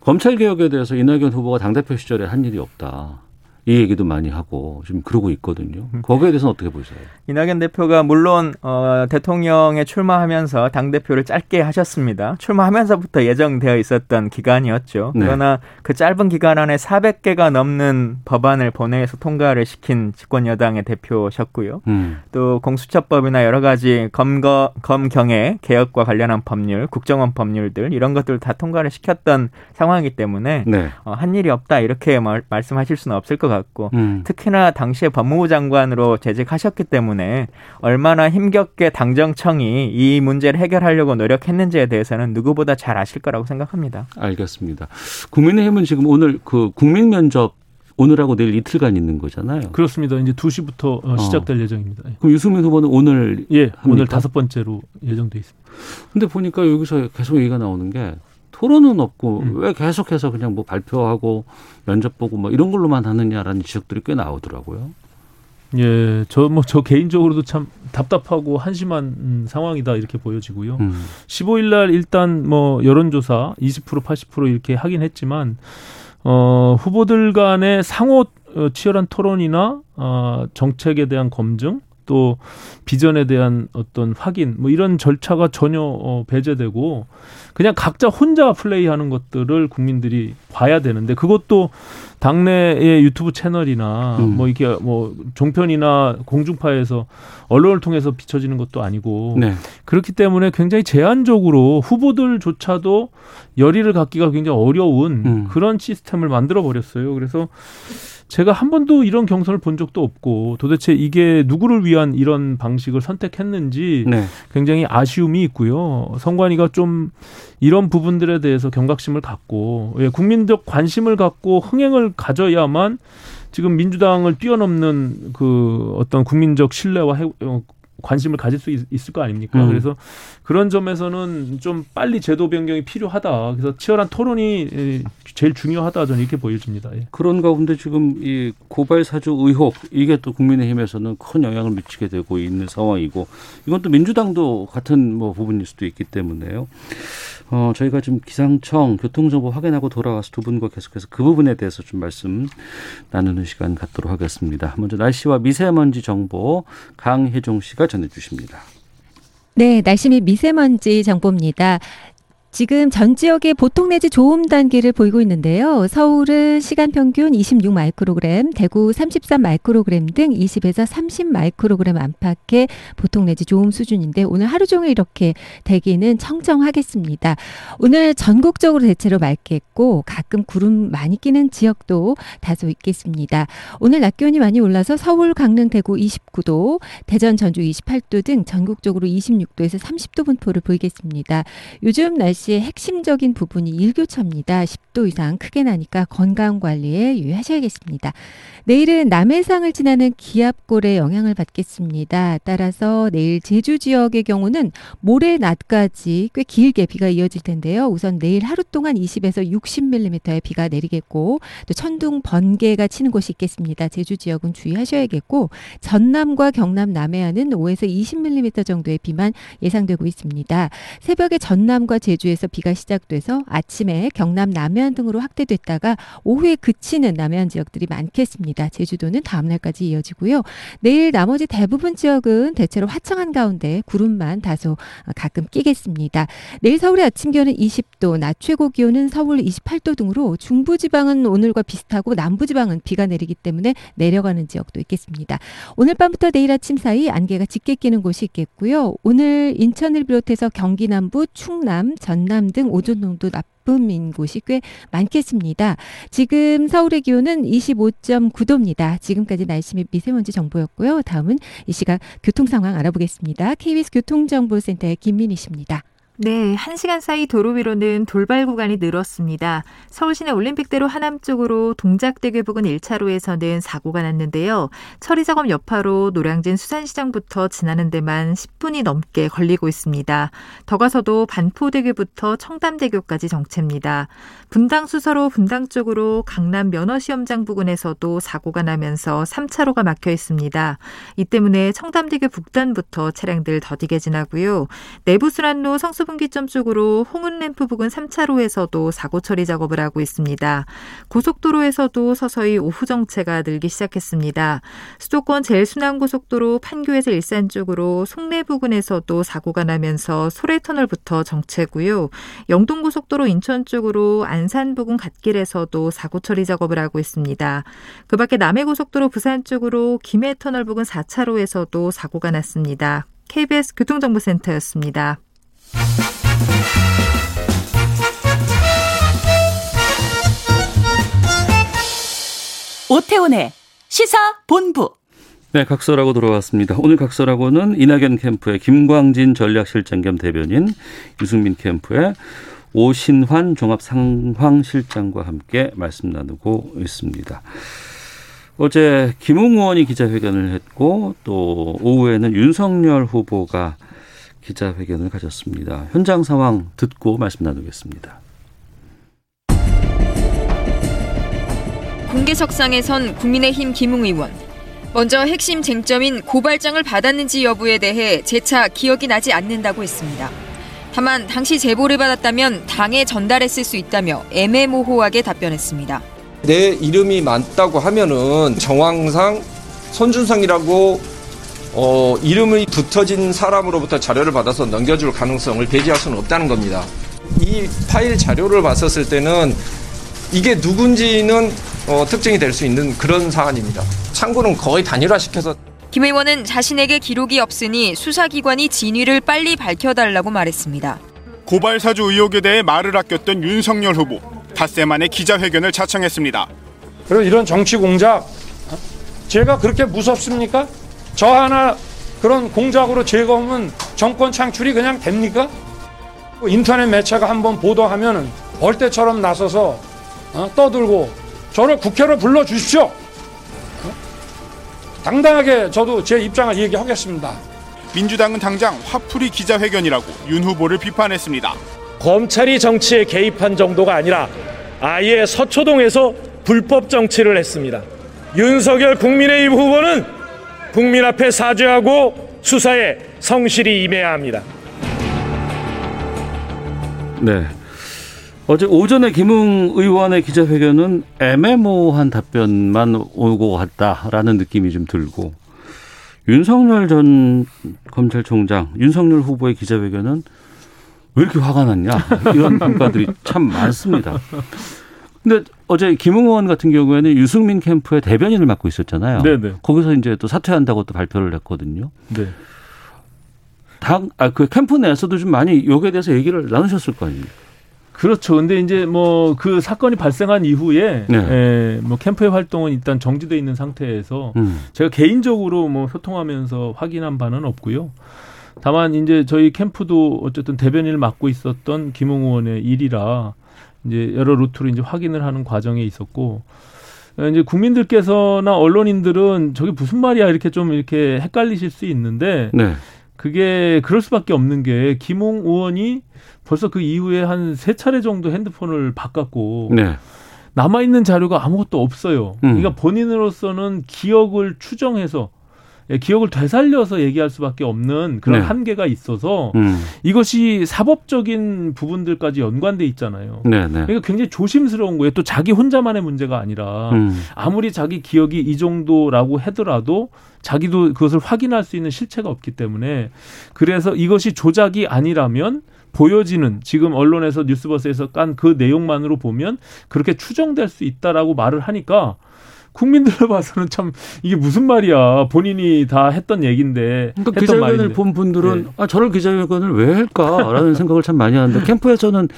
검찰개혁에 대해서 이낙연 후보가 당대표 시절에 한 일이 없다. 이 얘기도 많이 하고 지금 그러고 있거든요. 거기에 대해서는 어떻게 보세요? 이낙연 대표가 물론 어, 대통령에 출마하면서 당대표를 짧게 하셨습니다. 출마하면서부터 예정되어 있었던 기간이었죠. 그러나 네. 그 짧은 기간 안에 사백 개가 넘는 법안을 본회의에서 통과를 시킨 집권여당의 대표셨고요. 음. 또 공수처법이나 여러 가지 검거, 검경의 개혁과 관련한 법률, 국정원 법률들 이런 것들을 다 통과를 시켰던 상황이기 때문에 네. 어, 한 일이 없다 이렇게 말, 말씀하실 수는 없을 것 같아요. 같고 음. 특히나 당시에 법무부 장관으로 재직하셨기 때문에 얼마나 힘겹게 당정청이 이 문제를 해결하려고 노력했는지에 대해서는 누구보다 잘 아실 거라고 생각합니다. 알겠습니다. 국민의힘은 지금 오늘 그 국민 면접 오늘하고 내일 이틀간 있는 거잖아요. 그렇습니다. 이제 두 시부터 어, 시작될 어. 예정입니다. 예. 그럼 유승민 후보는 오늘 예 합니까? 오늘 다섯 번째로 예정돼 있습니다. 근데 보니까 여기서 계속 얘기가 나오는 게 토론은 없고 음. 왜 계속해서 그냥 뭐 발표하고 면접 보고 뭐 이런 걸로만 하느냐라는 지적들이 꽤 나오더라고요. 예, 저 뭐 저 개인적으로도 참 답답하고 한심한 음, 상황이다 이렇게 보여지고요. 음. 십오 일 날 일단 뭐 여론조사 이십 퍼센트 팔십 퍼센트 이렇게 하긴 했지만 어, 후보들 간의 상호 치열한 토론이나 어, 정책에 대한 검증 또 비전에 대한 어떤 확인 뭐 이런 절차가 전혀 배제되고 그냥 각자 혼자 플레이하는 것들을 국민들이 봐야 되는데 그것도 당내의 유튜브 채널이나 음. 뭐 이게 뭐 종편이나 공중파에서 언론을 통해서 비춰지는 것도 아니고 네. 그렇기 때문에 굉장히 제한적으로 후보들조차도 열의를 갖기가 굉장히 어려운 음. 그런 시스템을 만들어 버렸어요. 그래서 제가 한 번도 이런 경선을 본 적도 없고 도대체 이게 누구를 위한 이런 방식을 선택했는지 네. 굉장히 아쉬움이 있고요. 선관위가 좀 이런 부분들에 대해서 경각심을 갖고 예, 국민적 관심을 갖고 흥행을 가져야만 지금 민주당을 뛰어넘는 그 어떤 국민적 신뢰와 해, 관심을 가질 수 있을 거 아닙니까? 음. 그래서 그런 점에서는 좀 빨리 제도 변경이 필요하다. 그래서 치열한 토론이 제일 중요하다. 저는 이렇게 보여집니다. 예. 그런 가운데 지금 이 고발 사주 의혹 이게 또 국민의힘에서는 큰 영향을 미치게 되고 있는 상황이고 이건 또 민주당도 같은 뭐 부분일 수도 있기 때문에요. 어, 저희가 지금 기상청 교통정보 확인하고 돌아와서 두 분과 계속해서 그 부분에 대해서 좀 말씀 나누는 시간 갖도록 하겠습니다. 먼저 날씨와 미세먼지 정보 강혜종 씨가 전해주십니다. 네, 날씨 및 미세먼지 정보입니다. 지금 전 지역에 보통 내지 좋음 단계를 보이고 있는데요. 서울은 시간 평균 이십육 마이크로그램, 대구 삼십삼 마이크로그램 등 이십에서 삼십 마이크로그램 안팎의 보통 내지 좋음 수준인데 오늘 하루 종일 이렇게 대기는 청정하겠습니다. 오늘 전국적으로 대체로 맑겠고 가끔 구름 많이 끼는 지역도 다소 있겠습니다. 오늘 낮 기온이 많이 올라서 서울, 강릉, 대구 이십구 도, 대전, 전주 이십팔 도 등 전국적으로 이십육 도에서 삼십 도 분포를 보이겠습니다. 요즘 날씨 날씨의 핵심적인 부분이 일교차입니다. 십 도 이상 크게 나니까 건강관리에 유의하셔야겠습니다. 내일은 남해상을 지나는 기압골의 영향을 받겠습니다. 따라서 내일 제주 지역의 경우는 모레 낮까지 꽤 길게 비가 이어질 텐데요. 우선 내일 하루 동안 이십에서 육십 밀리미터의 비가 내리겠고 또 천둥, 번개가 치는 곳이 있겠습니다. 제주 지역은 주의하셔야겠고 전남과 경남 남해안은 오에서 이십 밀리미터 정도의 비만 예상되고 있습니다. 새벽에 전남과 제주에서 비가 시작돼서 아침에 경남 남해안 등으로 확대됐다가 오후에 그치는 남해안 지역들이 많겠습니다. 제주도는 다음 날까지 이어지고요. 내일 나머지 대부분 지역은 대체로 화창한 가운데 구름만 다소 가끔 끼겠습니다. 내일 서울의 아침 기온은 이십 도, 낮 최고 기온은 서울 이십팔 도 등으로 중부지방은 오늘과 비슷하고 남부지방은 비가 내리기 때문에 내려가는 지역도 있겠습니다. 오늘 밤부터 내일 아침 사이 안개가 짙게 끼는 곳이 있겠고요. 오늘 인천을 비롯해서 경기 남부, 충남, 전남 등 오존 농도 나쁨 인 곳이 꽤 많겠습니다. 지금 서울의 기온은 이십오 점 구 도입니다. 지금까지 날씨 및 미세먼지 정보였고요. 다음은 이 시각 교통 상황 알아보겠습니다. 케이비에스 교통정보센터의 김민희 씨입니다. 네, 한 시간 사이 도로 위로는 돌발 구간이 늘었습니다. 서울시내 올림픽대로 하남 쪽으로 동작대교 부근 일 차로에서는 사고가 났는데요. 처리작업 여파로 노량진 수산시장부터 지나는 데만 십 분이 넘게 걸리고 있습니다. 더 가서도 반포대교부터 청담대교까지 정체입니다. 분당 수서로 분당 쪽으로 강남 면허시험장 부근에서도 사고가 나면서 삼 차로가 막혀 있습니다. 이 때문에 청담대교 북단부터 차량들 더디게 지나고요. 내부순환로 성수 분기점 쪽으로 홍은램프 부근 삼 차로에서도 사고 처리 작업을 하고 있습니다. 고속도로에서도 서서히 오후 정체가 늘기 시작했습니다. 수도권 제일 순환고속도로 판교에서 일산 쪽으로 송내 부근에서도 사고가 나면서 소래터널부터 정체고요. 영동고속도로 인천 쪽으로 안산 부근 갓길에서도 사고 처리 작업을 하고 있습니다. 그 밖에 남해고속도로 부산 쪽으로 김해터널 부근 사 차로에서도 사고가 났습니다. 케이비에스 교통정보센터였습니다. 오태훈의 시사본부. 네, 각서라고 돌아왔습니다. 오늘 각서라고는 이낙연 캠프의 김광진 전략실장 겸 대변인, 유승민 캠프의 오신환 종합상황실장과 함께 말씀 나누고 있습니다. 어제 김웅 의원이 기자회견을 했고 또 오후에는 윤석열 후보가 기자회견을 가졌습니다. 현장 상황 듣고 말씀 나누겠습니다. 공개석상에선 국민의힘 김웅 의원. 먼저 핵심 쟁점인 고발장을 받았는지 여부에 대해 재차 기억이 나지 않는다고 했습니다. 다만 당시 제보를 받았다면 당에 전달했을 수 있다며 애매모호하게 답변했습니다. 내 이름이 많다고 하면은 정황상 손준성이라고 어, 이름이 붙어진 사람으로부터 자료를 받아서 넘겨줄 가능성을 배제할 수는 없다는 겁니다. 이 파일 자료를 봤었을 때는 이게 누군지는 어, 특정이 될 수 있는 그런 사안입니다. 창구는 거의 단일화시켜서. 김 의원은 자신에게 기록이 없으니 수사기관이 진위를 빨리 밝혀달라고 말했습니다. 고발 사주 의혹에 대해 말을 아꼈던 윤석열 후보. 닷새 만에 기자회견을 자청했습니다. 그리고 이런 정치 공작, 제가 그렇게 무섭습니까? 저 하나 그런 공작으로 제거하면 정권 창출이 그냥 됩니까? 인터넷 매체가 한번 보도하면 벌떼처럼 나서서 떠들고 저를 국회로 불러주십시오. 당당하게 저도 제 입장을 얘기하겠습니다. 민주당은 당장 화풀이 기자회견이라고 윤 후보를 비판했습니다. 검찰이 정치에 개입한 정도가 아니라 아예 서초동에서 불법 정치를 했습니다. 윤석열 국민의힘 후보는 국민 앞에 사죄하고 수사에 성실히 임해야 합니다. 네, 어제 오전에 김웅 의원의 기자회견은 애매모호한 답변만 오고 갔다라는 느낌이 좀 들고 윤석열 전 검찰총장, 윤석열 후보의 기자회견은 왜 이렇게 화가 났냐 이런 평가들이 참 많습니다. 근데 어제 김웅 의원 같은 경우에는 유승민 캠프의 대변인을 맡고 있었잖아요. 네네. 거기서 이제 또 사퇴한다고 또 발표를 했거든요. 네. 당, 아, 그 캠프 내에서도 좀 많이 여기에 대해서 얘기를 나누셨을 거 아닙니까? 그렇죠. 근데 이제 뭐 그 사건이 발생한 이후에 네. 에, 뭐 캠프의 활동은 일단 정지되어 있는 상태에서 음. 제가 개인적으로 뭐 소통하면서 확인한 바는 없고요. 다만 이제 저희 캠프도 어쨌든 대변인을 맡고 있었던 김웅 의원의 일이라 이제 여러 루트로 이제 확인을 하는 과정에 있었고, 이제 국민들께서나 언론인들은 저게 무슨 말이야 이렇게 좀 이렇게 헷갈리실 수 있는데, 네. 그게 그럴 수밖에 없는 게 김웅 의원이 벌써 그 이후에 한 세 차례 정도 핸드폰을 바꿨고, 네. 남아있는 자료가 아무것도 없어요. 음. 그러니까 본인으로서는 기억을 추정해서, 기억을 되살려서 얘기할 수밖에 없는 그런 네. 한계가 있어서 음. 이것이 사법적인 부분들까지 연관돼 있잖아요. 네, 네. 그러니까 굉장히 조심스러운 거예요. 또 자기 혼자만의 문제가 아니라 음. 아무리 자기 기억이 이 정도라고 하더라도 자기도 그것을 확인할 수 있는 실체가 없기 때문에, 그래서 이것이 조작이 아니라면 보여지는, 지금 언론에서 뉴스버스에서 깐 그 내용만으로 보면 그렇게 추정될 수 있다라고 말을 하니까 국민들로 봐서는 참 이게 무슨 말이야, 본인이 다 했던 얘기인데. 그러니까 기자회견을 본 분들은 네. 아, 저런 기자회견을 왜 할까라는 생각을 참 많이 하는데, 캠프에서는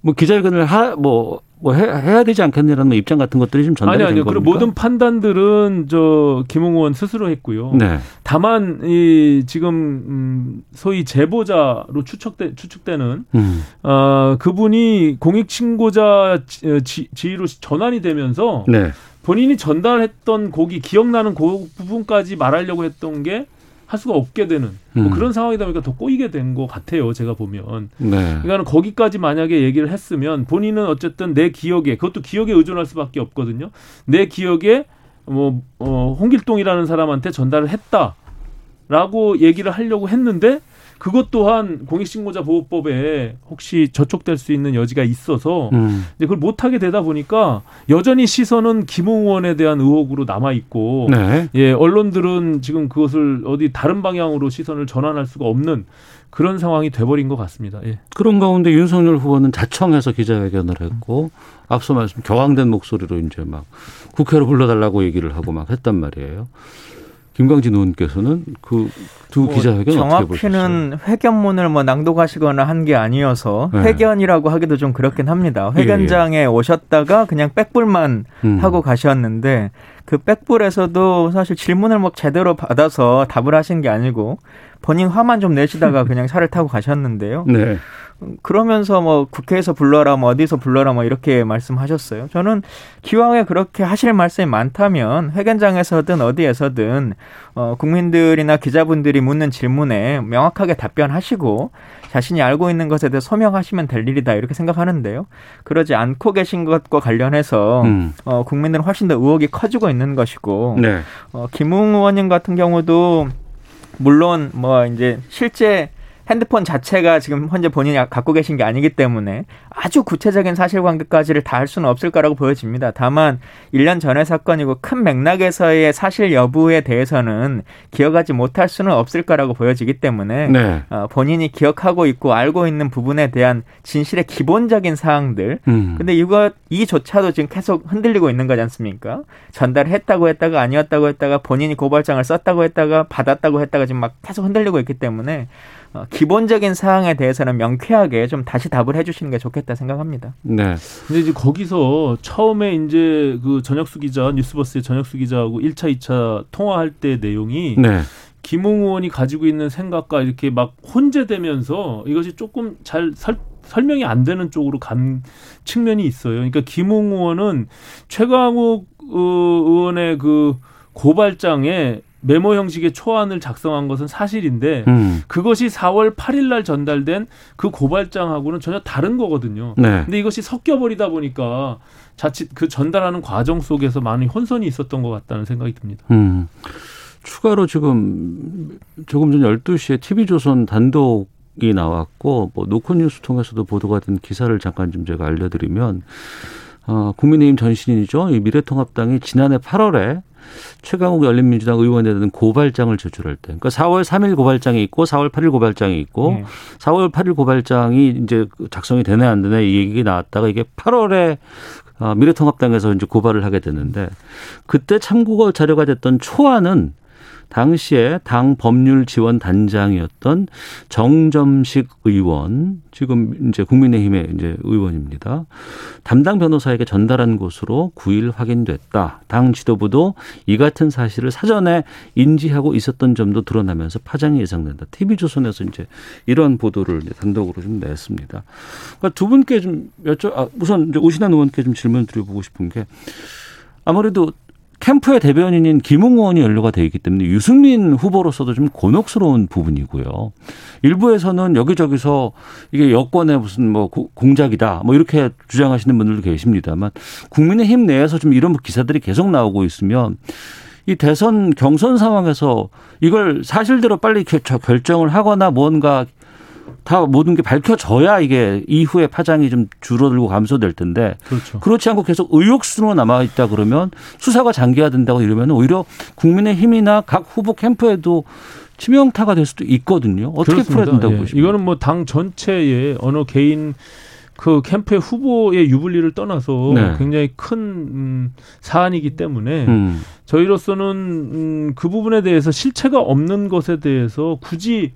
뭐 기자회견을 하 뭐 뭐 해야 되지 않겠네라는 입장 같은 것들이 좀 전달이 아니, 아니요. 된 겁니까? 그리고 모든 판단들은 저 김웅 의원 스스로 했고요. 네. 다만 이 지금 소위 제보자로 추측되, 추측되는 음. 어, 그분이 공익신고자 지, 지위로 전환이 되면서 네. 본인이 전달했던 곡이 기억나는 그 부분까지 말하려고 했던 게 할 수가 없게 되는 뭐 그런 상황이다 보니까 더 꼬이게 된 것 같아요. 제가 보면. 네. 그러니까 거기까지 만약에 얘기를 했으면 본인은 어쨌든 내 기억에, 그것도 기억에 의존할 수밖에 없거든요. 내 기억에 뭐 어, 홍길동이라는 사람한테 전달을 했다라고 얘기를 하려고 했는데, 그것 또한 공익신고자 보호법에 혹시 저촉될 수 있는 여지가 있어서 음. 이제 그걸 못하게 되다 보니까 여전히 시선은 김웅 의원에 대한 의혹으로 남아있고 네. 예, 언론들은 지금 그것을 어디 다른 방향으로 시선을 전환할 수가 없는 그런 상황이 돼버린 것 같습니다. 예. 그런 가운데 윤석열 후보는 자청해서 기자회견을 했고 음. 앞서 말씀 격앙된 목소리로 이제 막 국회로 불러달라고 얘기를 하고 막 했단 말이에요. 김광진 의원께서는 그 두 기자회견 뭐 어떻게 보셨어요? 정확히는 회견문을 뭐 낭독하시거나 한 게 아니어서 회견이라고 하기도 좀 그렇긴 합니다. 회견장에 예, 예. 오셨다가 그냥 백불만 음. 하고 가셨는데, 그 백불에서도 사실 질문을 막 제대로 받아서 답을 하신 게 아니고 본인 화만 좀 내시다가 그냥 차를 타고 가셨는데요. 네. 그러면서 뭐 국회에서 불러라, 뭐 어디서 불러라, 뭐 이렇게 말씀하셨어요. 저는 기왕에 그렇게 하실 말씀이 많다면 회견장에서든 어디에서든 어, 국민들이나 기자분들이 묻는 질문에 명확하게 답변하시고 자신이 알고 있는 것에 대해 서명하시면 될 일이다 이렇게 생각하는데요. 그러지 않고 계신 것과 관련해서 음. 어, 국민들은 훨씬 더 의혹이 커지고 있는 것이고 네. 어, 김웅 의원님 같은 경우도 물론 뭐 이제 실제 핸드폰 자체가 지금 현재 본인이 갖고 계신 게 아니기 때문에 아주 구체적인 사실관계까지를 다 할 수는 없을 거라고 보여집니다. 다만 일 년 전의 사건이고 큰 맥락에서의 사실 여부에 대해서는 기억하지 못할 수는 없을 거라고 보여지기 때문에 네. 어, 본인이 기억하고 있고 알고 있는 부분에 대한 진실의 기본적인 사항들. 음. 근데 이거, 이조차도 지금 계속 흔들리고 있는 거지 않습니까? 전달했다고 했다가 아니었다고 했다가 본인이 고발장을 썼다고 했다가 받았다고 했다가 지금 막 계속 흔들리고 있기 때문에 기본적인 사항에 대해서는 명쾌하게 좀 다시 답을 해주시는 게 좋겠다 생각합니다. 네. 근데 이제 거기서 처음에 이제 그 전혁수 기자, 뉴스버스의 전혁수 기자하고 일 차, 이 차 통화할 때 내용이 네. 김웅 의원이 가지고 있는 생각과 이렇게 막 혼재되면서 이것이 조금 잘 설, 설명이 안 되는 쪽으로 간 측면이 있어요. 그러니까 김웅 의원은 최강욱 의원의 그 고발장에 메모 형식의 초안을 작성한 것은 사실인데 음. 그것이 사월 팔일 날 전달된 그 고발장하고는 전혀 다른 거거든요. 네. 근데 이것이 섞여버리다 보니까 자칫 그 전달하는 과정 속에서 많은 혼선이 있었던 것 같다는 생각이 듭니다. 음. 추가로 지금 조금 전 열두 시에 티비조선 단독이 나왔고 뭐 노컷뉴스 통해서도 보도가 된 기사를 잠깐 좀 제가 알려드리면, 어, 국민의힘 전신이죠. 이 미래통합당이 지난해 팔월에 최강욱 열린민주당 의원에 대한 고발장을 제출할 때, 그러니까 사월 삼일 고발장이 있고 사월 팔일 고발장이 있고 네. 사월 팔일 고발장이 이제 작성이 되네 안 되네 이 얘기가 나왔다가 이게 팔월에 미래통합당에서 이제 고발을 하게 되는데, 그때 참고 자료가 됐던 초안은 당시에 당 법률지원단장이었던 정점식 의원, 지금 이제 국민의힘의 이제 의원입니다. 담당 변호사에게 전달한 것으로 구일 확인됐다. 당 지도부도 이 같은 사실을 사전에 인지하고 있었던 점도 드러나면서 파장이 예상된다. 티비조선에서 이제 이런 보도를 이제 단독으로 좀 냈습니다. 그러니까 두 분께 좀 여쭤, 아, 우선 이제 오신환 의원께 좀 질문 드려보고 싶은 게, 아무래도 캠프의 대변인인 김웅 의원이 연루가 되어 있기 때문에 유승민 후보로서도 좀 곤혹스러운 부분이고요. 일부에서는 여기저기서 이게 여권의 무슨 뭐 공작이다 뭐 이렇게 주장하시는 분들도 계십니다만, 국민의힘 내에서 좀 이런 기사들이 계속 나오고 있으면 이 대선 경선 상황에서 이걸 사실대로 빨리 결정을 하거나 뭔가 다 모든 게 밝혀져야 이게 이후에 파장이 좀 줄어들고 감소될 텐데, 그렇죠. 그렇지 않고 계속 의혹수로 남아있다 그러면, 수사가 장기화된다고 이러면 오히려 국민의힘이나 각 후보 캠프에도 치명타가 될 수도 있거든요. 어떻게 그렇습니다. 풀어야 된다고 예. 보십니까? 이거는 뭐 당 전체의 어느 개인 그 캠프의 후보의 유불리를 떠나서 네. 굉장히 큰 음, 사안이기 때문에 음. 저희로서는 음, 그 부분에 대해서 실체가 없는 것에 대해서 굳이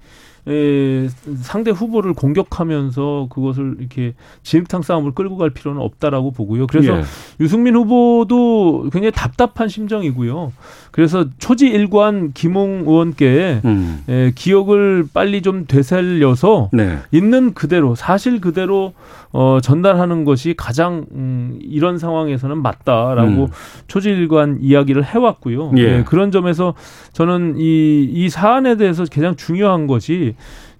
에, 상대 후보를 공격하면서 그것을 이렇게 진흙탕 싸움을 끌고 갈 필요는 없다라고 보고요. 그래서 예. 유승민 후보도 굉장히 답답한 심정이고요. 그래서 초지일관 김웅 의원께 음. 에, 기억을 빨리 좀 되살려서 네. 있는 그대로 사실 그대로 어, 전달하는 것이 가장 음, 이런 상황에서는 맞다라고 음. 초지일관 이야기를 해왔고요. 예. 에, 그런 점에서 저는 이, 이 사안에 대해서 가장 중요한 것이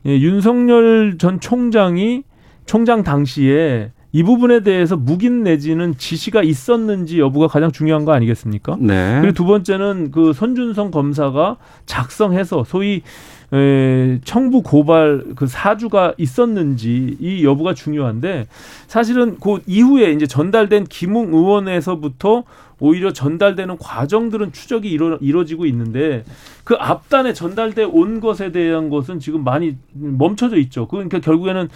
예, 윤석열 전 총장이 총장 당시에 이 부분에 대해서 묵인 내지는 지시가 있었는지 여부가 가장 중요한 거 아니겠습니까? 네. 그리고 두 번째는 그 손준성 검사가 작성해서 소위 에, 청부 고발 그 사주가 있었는지 이 여부가 중요한데, 사실은 그 이후에 이제 전달된 김웅 의원에서부터 오히려 전달되는 과정들은 추적이 이루, 이루어지고 있는데, 그 앞단에 전달돼 온 것에 대한 것은 지금 많이 멈춰져 있죠. 그러니까 결국에는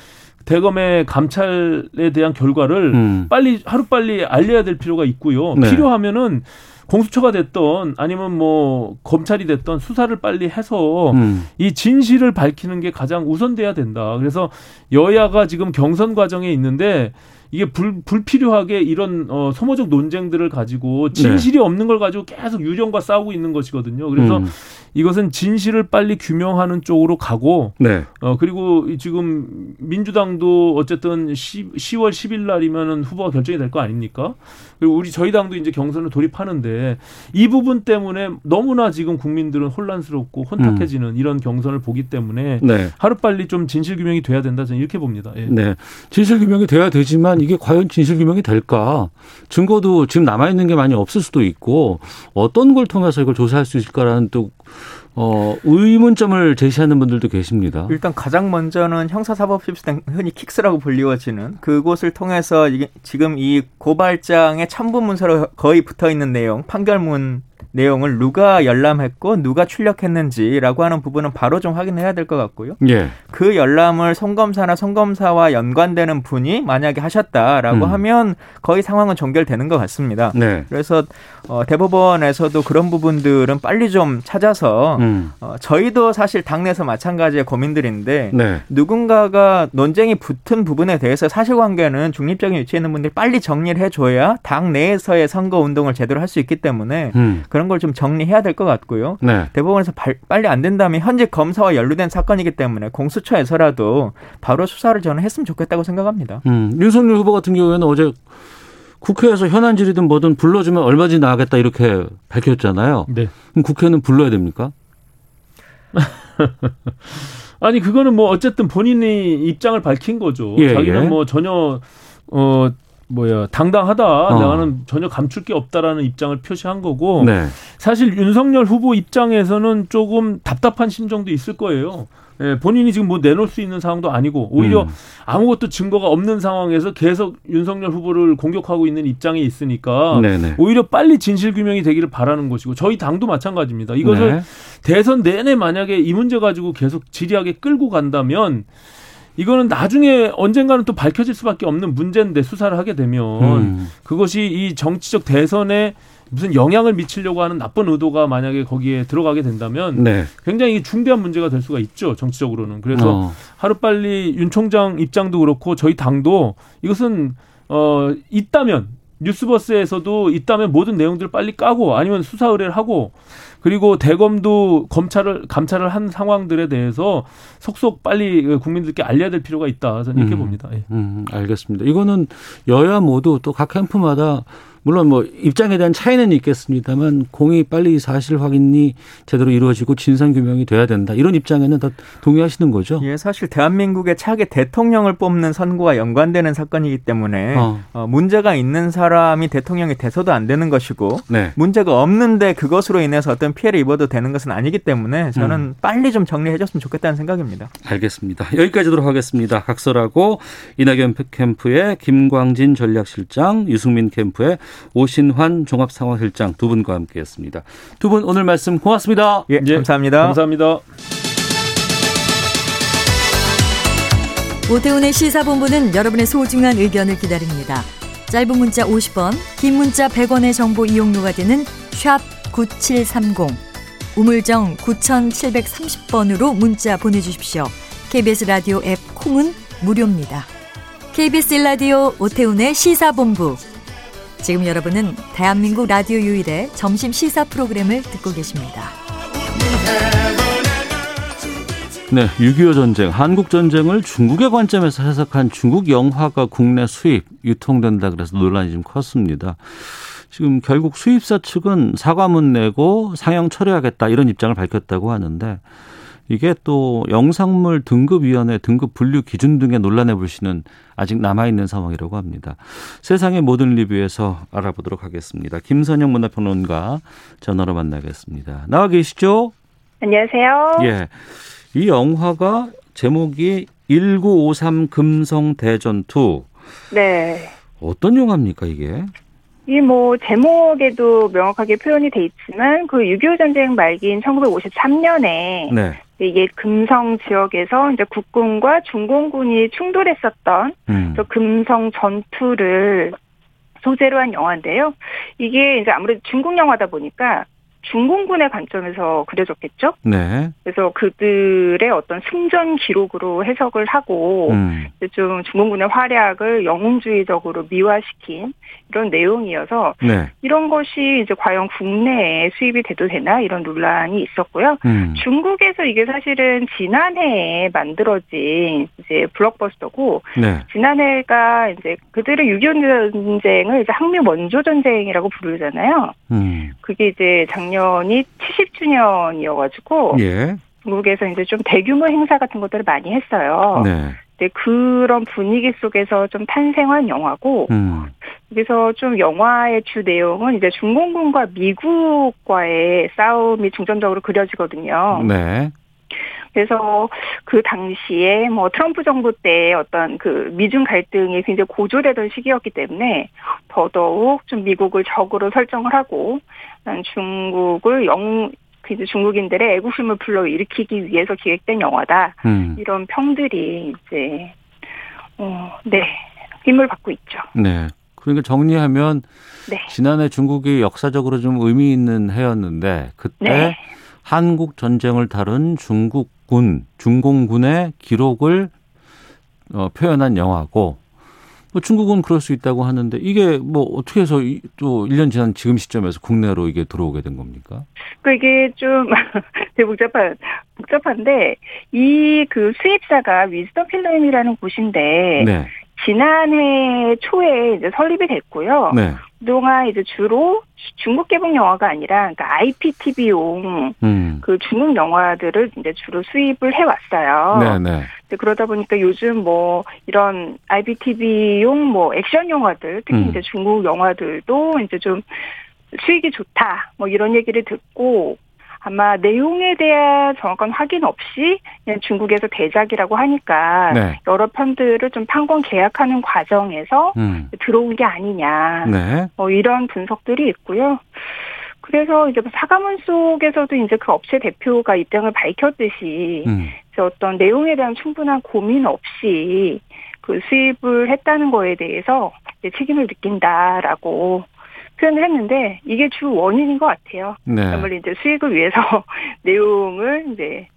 대검의 감찰에 대한 결과를 음. 빨리 하루빨리 알려야 될 필요가 있고요. 네. 필요하면은 공수처가 됐던 아니면 뭐 검찰이 됐던 수사를 빨리 해서 음. 이 진실을 밝히는 게 가장 우선돼야 된다. 그래서 여야가 지금 경선 과정에 있는데 이게 불, 불필요하게 이런 어, 소모적 논쟁들을 가지고 진실이 네. 없는 걸 가지고 계속 유령과 싸우고 있는 것이거든요. 그래서 음. 이것은 진실을 빨리 규명하는 쪽으로 가고 네. 어, 그리고 지금 민주당도 어쨌든 시월 십일 날이면 후보가 결정이 될 거 아닙니까? 그리고 우리 저희 당도 이제 경선을 돌입하는데 이 부분 때문에 너무나 지금 국민들은 혼란스럽고 혼탁해지는 음. 이런 경선을 보기 때문에 네. 하루빨리 좀 진실 규명이 돼야 된다. 저는 이렇게 봅니다. 예. 네. 진실 규명이 돼야 되지만 이게 과연 진실규명이 될까? 증거도 지금 남아있는 게 많이 없을 수도 있고, 어떤 걸 통해서 이걸 조사할 수 있을까라는 또 어, 의문점을 제시하는 분들도 계십니다. 일단 가장 먼저는 형사사법집단, 흔히 킥스라고 불리워지는 그곳을 통해서 이게 지금 이 고발장의 첨부 문서로 거의 붙어있는 내용, 판결문 내용을 누가 열람했고 누가 출력했는지라고 하는 부분은 바로 좀 확인해야 될 것 같고요. 예. 그 열람을 송검사나 송검사와 연관되는 분이 만약에 하셨다라고 음. 하면 거의 상황은 종결되는 것 같습니다. 네. 그래서 어, 대법원에서도 그런 부분들은 빨리 좀 찾아서 음. 어, 저희도 사실 당내에서 마찬가지의 고민들인데 네. 누군가가 논쟁이 붙은 부분에 대해서 사실관계는 중립적인 위치에 있는 분들이 빨리 정리를 해줘야 당 내에서의 선거운동을 제대로 할 수 있기 때문에 음. 그런 걸 좀 정리해야 될 것 같고요. 네. 대법원에서 발, 빨리 안 된다면 현재 검사와 연루된 사건이기 때문에 공수처에서라도 바로 수사를 저는 했으면 좋겠다고 생각합니다. 음, 윤석열 후보 같은 경우에는 어제 국회에서 현안 질의든 뭐든 불러주면 얼마든지 나가겠다 이렇게 밝혔잖아요. 네. 그럼 국회는 불러야 됩니까? 아니 그거는 뭐 어쨌든 본인이 입장을 밝힌 거죠. 예, 자기는 예. 뭐 전혀... 어. 뭐야 당당하다 어. 나는 전혀 감출 게 없다라는 입장을 표시한 거고 네. 사실 윤석열 후보 입장에서는 조금 답답한 심정도 있을 거예요. 예, 본인이 지금 뭐 내놓을 수 있는 상황도 아니고 오히려 음. 아무것도 증거가 없는 상황에서 계속 윤석열 후보를 공격하고 있는 입장에 있으니까 네네. 오히려 빨리 진실규명이 되기를 바라는 것이고 저희 당도 마찬가지입니다. 이것을 네. 대선 내내 만약에 이 문제 가지고 계속 지리하게 끌고 간다면 이거는 나중에 언젠가는 또 밝혀질 수밖에 없는 문제인데 수사를 하게 되면 음. 그것이 이 정치적 대선에 무슨 영향을 미치려고 하는 나쁜 의도가 만약에 거기에 들어가게 된다면 네. 굉장히 중대한 문제가 될 수가 있죠. 정치적으로는. 그래서 어. 하루빨리 윤 총장 입장도 그렇고 저희 당도 이것은 어, 있다면 뉴스버스에서도 있다면 모든 내용들을 빨리 까고 아니면 수사 의뢰를 하고 그리고 대검도 검찰을 감찰을 한 상황들에 대해서 속속 빨리 국민들께 알려야 될 필요가 있다. 저는 이렇게 음, 봅니다. 예. 음, 알겠습니다. 이거는 여야 모두 또 각 캠프마다 물론 뭐 입장에 대한 차이는 있겠습니다만 공이 빨리 사실 확인이 제대로 이루어지고 진상 규명이 돼야 된다. 이런 입장에는 다 동의하시는 거죠? 예, 사실 대한민국의 차기 대통령을 뽑는 선거와 연관되는 사건이기 때문에 어. 어, 문제가 있는 사람이 대통령이 돼서도 안 되는 것이고 네. 문제가 없는데 그것으로 인해서 어떤 피해를 입어도 되는 것은 아니기 때문에 저는 음. 빨리 좀 정리해 줬으면 좋겠다는 생각입니다. 알겠습니다. 여기까지 하도록 하겠습니다. 각설하고 이낙연 캠프의 김광진 전략실장, 유승민 캠프의 오신환 종합상황실장 두 분과 함께했습니다. 두 분 오늘 말씀 고맙습니다. 예, 예, 감사합니다. 감사합니다. 오태훈의 시사본부는 여러분의 소중한 의견을 기다립니다. 짧은 문자 오십 원, 긴 문자 백 원의 정보 이용료가 되는 샵 구칠삼공, 우물정 구칠삼공 번으로 문자 보내주십시오. 케이비에스 라디오 앱 콩은 무료입니다. 케이비에스 라디오 오태훈의 시사본부. 지금 여러분은 대한민국 라디오 유일의 점심 시사 프로그램을 듣고 계십니다. 네, 육이오 전쟁, 한국 전쟁을 중국의 관점에서 해석한 중국 영화가 국내 수입, 유통된다 그래서 논란이 좀 컸습니다. 지금 결국 수입사 측은 사과문 내고 상영 철회하겠다 이런 입장을 밝혔다고 하는데 이게 또 영상물 등급위원회 등급 분류 기준 등의 논란의 불씨는 아직 남아있는 상황이라고 합니다. 세상의 모든 리뷰에서 알아보도록 하겠습니다. 김선영 문화평론가 전화로 만나겠습니다. 나와 계시죠? 안녕하세요. 예, 이 영화가 제목이 천구백오십삼 금성대전투. 네. 어떤 영화입니까 이게? 이 뭐 제목에도 명확하게 표현이 돼 있지만 그 육이오 전쟁 말기인 천구백오십삼 년에 네. 이게 금성 지역에서 이제 국군과 중공군이 충돌했었던 음. 저 금성 전투를 소재로 한 영화인데요. 이게 이제 아무래도 중국 영화다 보니까 중공군의 관점에서 그려졌겠죠. 네. 그래서 그들의 어떤 승전 기록으로 해석을 하고 음. 좀 중공군의 활약을 영웅주의적으로 미화시킨 이런 내용이어서 네. 이런 것이 이제 과연 국내에 수입이 돼도 되나 이런 논란이 있었고요. 음. 중국에서 이게 사실은 지난해에 만들어진 이제 블록버스터고 네. 지난해가 이제 그들의 육이오 전쟁을 이제 항미 원조 전쟁이라고 부르잖아요. 음. 그게 이제 작년 작년이 칠십 주년이어가지고 예. 중국에서 이제 좀 대규모 행사 같은 것들을 많이 했어요. 네. 근데 그런 분위기 속에서 좀 탄생한 영화고 음. 그래서 좀 영화의 주 내용은 이제 중공군과 미국과의 싸움이 중점적으로 그려지거든요. 네. 그래서 그 당시에 뭐 트럼프 정부 때 어떤 그 미중 갈등이 굉장히 고조되던 시기였기 때문에 더더욱 좀 미국을 적으로 설정을 하고 중국을 영, 이제 중국인들의 애국심을 불러일으키기 위해서 기획된 영화다. 음. 이런 평들이 이제, 어, 네, 힘을 받고 있죠. 네. 그러니까 정리하면 네. 지난해 중국이 역사적으로 좀 의미 있는 해였는데 그때 네. 한국 전쟁을 다룬 중국군, 중공군의 기록을 어, 표현한 영화고 뭐 중국은 그럴 수 있다고 하는데 이게 뭐 어떻게 해서 또 일 년 지난 지금 시점에서 국내로 이게 들어오게 된 겁니까? 그 이게 좀 되게 복잡한, 복잡한데 이 그 수입사가 위즈덤 필름이라는 곳인데 네. 지난해 초에 이제 설립이 됐고요. 네. 그동안 이제 주로 중국 개봉 영화가 아니라 그러니까 아이피티비용 음. 그 중국 영화들을 이제 주로 수입을 해왔어요. 네네. 근데 그러다 보니까 요즘 뭐 이런 아이피티비용 뭐 액션 영화들 특히 음. 이제 중국 영화들도 이제 좀 수익이 좋다 뭐 이런 얘기를 듣고 아마 내용에 대한 정확한 확인 없이 그냥 중국에서 대작이라고 하니까 네. 여러 편들을 좀 판권 계약하는 과정에서 음. 들어온 게 아니냐 네. 뭐 이런 분석들이 있고요. 그래서 이제 사과문 속에서도 이제 그 업체 대표가 입장을 밝혔듯이 음. 이제 어떤 내용에 대한 충분한 고민 없이 그 수입을 했다는 거에 대해서 이제 책임을 느낀다라고. 생각은 했는데 이게 주 원인인 것 같아요. 네. 아무리 이제 수익을 위해서 내용을 이제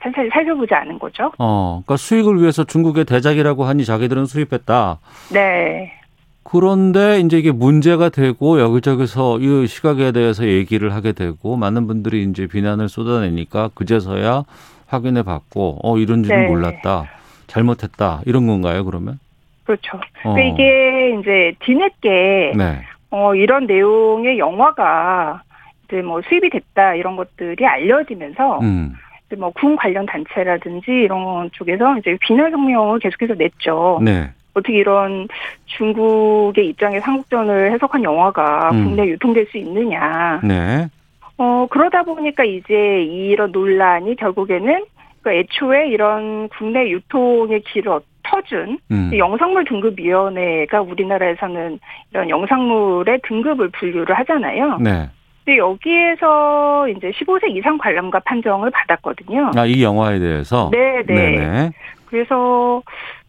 산산히 살펴보지 않은 거죠. 어, 그러니까 수익을 위해서 중국의 대작이라고 하니 자기들은 수입했다. 네. 그런데 이제 이게 문제가 되고 여기저기서 이 시각에 대해서 얘기를 하게 되고 많은 분들이 이제 비난을 쏟아내니까 그제서야 확인해 봤고, 어, 이런 줄은 네. 몰랐다. 잘못했다. 이런 건가요, 그러면? 그렇죠. 어. 근데 이게 이제 뒤늦게 네. 어, 이런 내용의 영화가 이제 뭐 수입이 됐다 이런 것들이 알려지면서 음. 이제 뭐 군 관련 단체라든지 이런 쪽에서 이제 비난 성명을 계속해서 냈죠. 네. 어떻게 이런 중국의 입장에서 한국전을 해석한 영화가 음. 국내에 유통될 수 있느냐. 네. 어, 그러다 보니까 이제 이런 논란이 결국에는 그러니까 애초에 이런 국내 유통의 길을 터준 음. 영상물 등급위원회가 우리나라에서는 이런 영상물의 등급을 분류를 하잖아요. 네. 근데 여기에서 이제 십오 세 이상 관람가 판정을 받았거든요. 아, 이 영화에 대해서? 네네. 네네. 그래서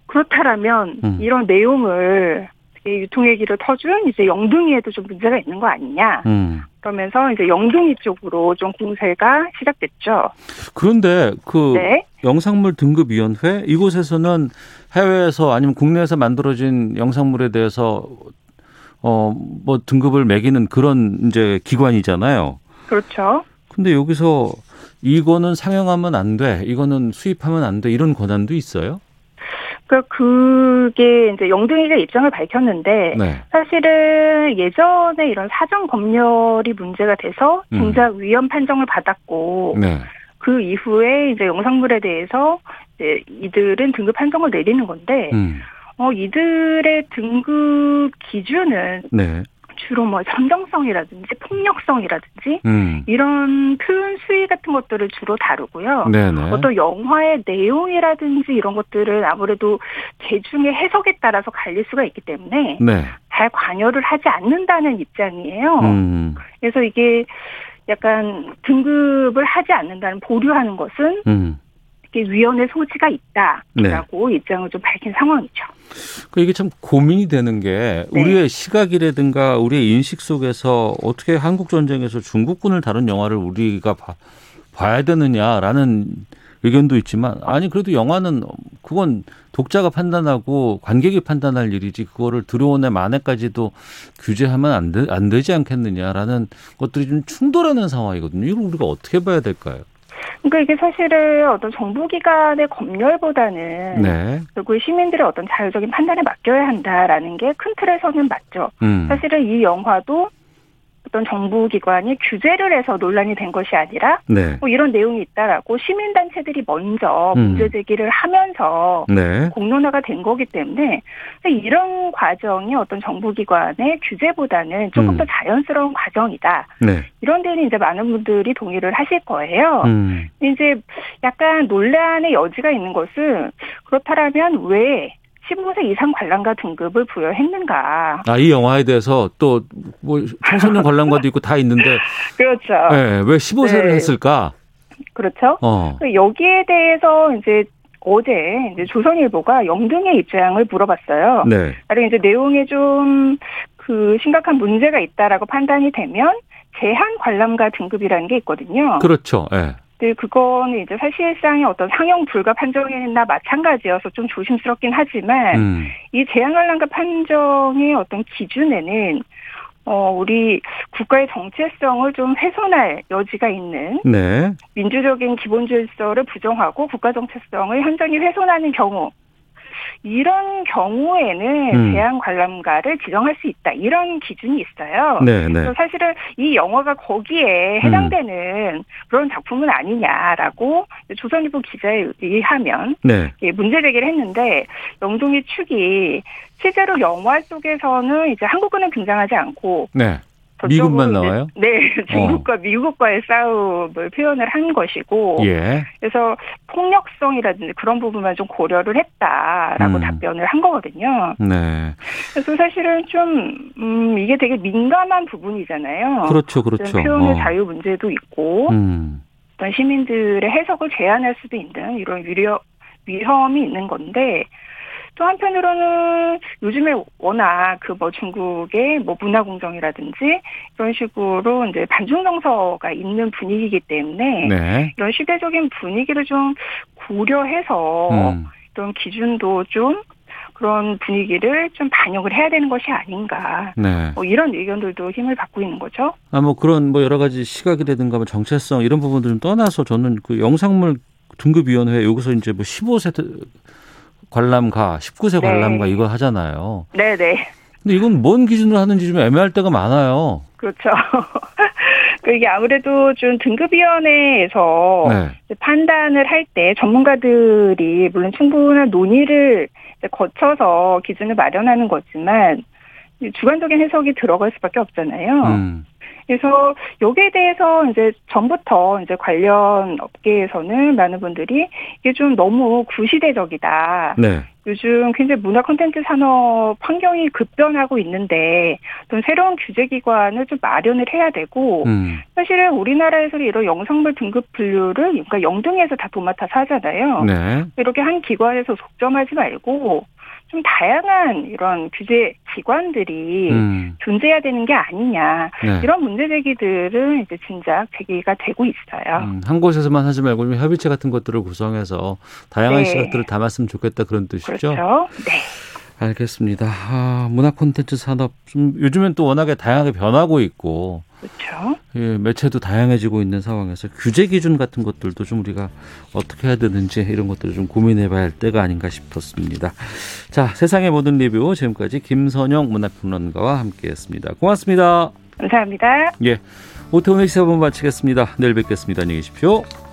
그렇다라면 음. 이런 내용을 유통의 길을 터준 이제 영등이에도 좀 문제가 있는 거 아니냐. 음. 그러면서 이제 영등이 쪽으로 좀 공세가 시작됐죠. 그런데 그 네. 영상물 등급위원회 이곳에서는 해외에서 아니면 국내에서 만들어진 영상물에 대해서 어 뭐 등급을 매기는 그런 이제 기관이잖아요. 그렇죠. 근데 여기서 이거는 상영하면 안 돼, 이거는 수입하면 안 돼 이런 권한도 있어요? 그, 그게 이제 영등이가 입장을 밝혔는데, 네. 사실은 예전에 이런 사전 검열이 문제가 돼서 진작 음. 위헌 판정을 받았고, 네. 그 이후에 이제 영상물에 대해서 이제 이들은 등급 판정을 내리는 건데, 음. 어, 이들의 등급 기준은 네. 주로 뭐 선정성이라든지 폭력성이라든지 음. 이런 표현 수위 같은 것들을 주로 다루고요. 네네. 어떤 영화의 내용이라든지 이런 것들은 아무래도 재중의 해석에 따라서 갈릴 수가 있기 때문에 네. 잘 관여를 하지 않는다는 입장이에요. 음. 그래서 이게 약간 등급을 하지 않는다는 보류하는 것은 음. 이게 위원회 소지가 있다라고 네. 입장을 좀 밝힌 상황이죠. 이게 참 고민이 되는 게 네. 우리의 시각이라든가 우리의 인식 속에서 어떻게 한국 전쟁에서 중국군을 다룬 영화를 우리가 봐, 봐야 되느냐라는 의견도 있지만 아니 그래도 영화는 그건 독자가 판단하고 관객이 판단할 일이지 그거를 들어오네 만에까지도 규제하면 안, 되, 안 되지 않겠느냐라는 것들이 좀 충돌하는 상황이거든요. 이걸 우리가 어떻게 봐야 될까요? 그러니까 이게 사실은 어떤 정부기관의 검열보다는 네. 결국 시민들의 어떤 자율적인 판단에 맡겨야 한다라는 게 큰 틀에서는 맞죠. 음. 사실은 이 영화도 어떤 정부기관이 규제를 해서 논란이 된 것이 아니라 네. 뭐 이런 내용이 있다라고 시민단체들이 먼저 음. 문제제기를 하면서 네. 공론화가 된 거기 때문에 이런 과정이 어떤 정부기관의 규제보다는 조금 음. 더 자연스러운 과정이다. 네. 이런 데는 이제 많은 분들이 동의를 하실 거예요. 음. 이제 약간 논란의 여지가 있는 것은 그렇다면 왜 십오 세 이상 관람가 등급을 부여했는가. 아, 이 영화에 대해서 또 뭐 청소년 관람가도 있고 다 있는데. 그렇죠. 네, 왜 십오 세를 네. 했을까? 그렇죠. 어. 여기에 대해서 이제 어제 이제 조선일보가 영등의 입장을 물어봤어요. 네. 그리고 이제 내용에 좀 그 심각한 문제가 있다라고 판단이 되면 제한 관람가 등급이라는 게 있거든요. 그렇죠. 예. 네. 네, 그거는 이제 사실상의 어떤 상영 불가 판정이나 마찬가지여서 좀 조심스럽긴 하지만, 음. 이 제한 관람가 판정의 어떤 기준에는, 어, 우리 국가의 정체성을 좀 훼손할 여지가 있는, 네. 민주적인 기본 질서를 부정하고 국가 정체성을 현저히 훼손하는 경우, 이런 경우에는 음. 제한 관람가를 지정할 수 있다. 이런 기준이 있어요. 네, 네. 그래서 사실은 이 영화가 거기에 해당되는 음. 그런 작품은 아니냐라고 조선일보 기자에 의하면 네. 예, 문제 제기를 했는데 영동이 측이 실제로 영화 속에서는 이제 한국어는 등장하지 않고 네. 미국만 나와요? 네. 중국과 어. 미국과의 싸움을 표현을 한 것이고 예. 그래서 폭력성이라든지 그런 부분만 좀 고려를 했다라고 음. 답변을 한 거거든요. 네. 그래서 사실은 좀 음, 이게 되게 민감한 부분이잖아요. 그렇죠. 그렇죠. 표현의 어. 자유 문제도 있고 음. 어떤 시민들의 해석을 제한할 수도 있는 이런 위려, 위험이 있는 건데 또 한편으로는 요즘에 워낙 그 뭐 중국의 뭐 문화 공정이라든지 이런 식으로 이제 반중 정서가 있는 분위기이기 때문에 네. 이런 시대적인 분위기를 좀 고려해서 음. 이런 기준도 좀 그런 분위기를 좀 반영을 해야 되는 것이 아닌가. 네. 뭐 이런 의견들도 힘을 받고 있는 거죠. 아, 뭐 그런 뭐 여러 가지 시각이라든가 뭐 정체성 이런 부분들 좀 떠나서 저는 그 영상물 등급위원회 여기서 이제 뭐 십오 세 관람가, 십구 세 네. 관람가 이거 하잖아요. 네네. 네. 근데 이건 뭔 기준으로 하는지 좀 애매할 때가 많아요. 그렇죠. 이게 아무래도 좀 등급위원회에서 네. 판단을 할 때 전문가들이 물론 충분한 논의를 거쳐서 기준을 마련하는 거지만 주관적인 해석이 들어갈 수밖에 없잖아요. 음. 그래서 여기에 대해서 이제 전부터 이제 관련 업계에서는 많은 분들이 이게 좀 너무 구시대적이다. 네. 요즘 굉장히 문화 콘텐츠 산업 환경이 급변하고 있는데 또 새로운 규제 기관을 좀 마련을 해야 되고 음. 사실은 우리나라에서는 이런 영상물 등급 분류를 그러니까 영등에서 다 도맡아서 하잖아요. 네. 이렇게 한 기관에서 독점하지 말고 좀 다양한 이런 규제 기관들이 음. 존재해야 되는 게 아니냐. 네. 이런 문제 제기들은 이제 진작 제기가 되고 있어요. 음, 한 곳에서만 하지 말고 좀 협의체 같은 것들을 구성해서 다양한 네. 시각들을 담았으면 좋겠다 그런 뜻이죠. 그렇죠. 네. 알겠습니다. 아, 문화 콘텐츠 산업 좀 요즘엔 또 워낙에 다양하게 변하고 있고 그렇죠. 예, 매체도 다양해지고 있는 상황에서 규제 기준 같은 것들도 좀 우리가 어떻게 해야 되는지 이런 것들을 좀 고민해봐야 할 때가 아닌가 싶었습니다. 자, 세상의 모든 리뷰 지금까지 김선영 문화평론가와 함께했습니다. 고맙습니다. 감사합니다. 예, 오태훈의 시사본 마치겠습니다. 내일 뵙겠습니다. 안녕히 계십시오.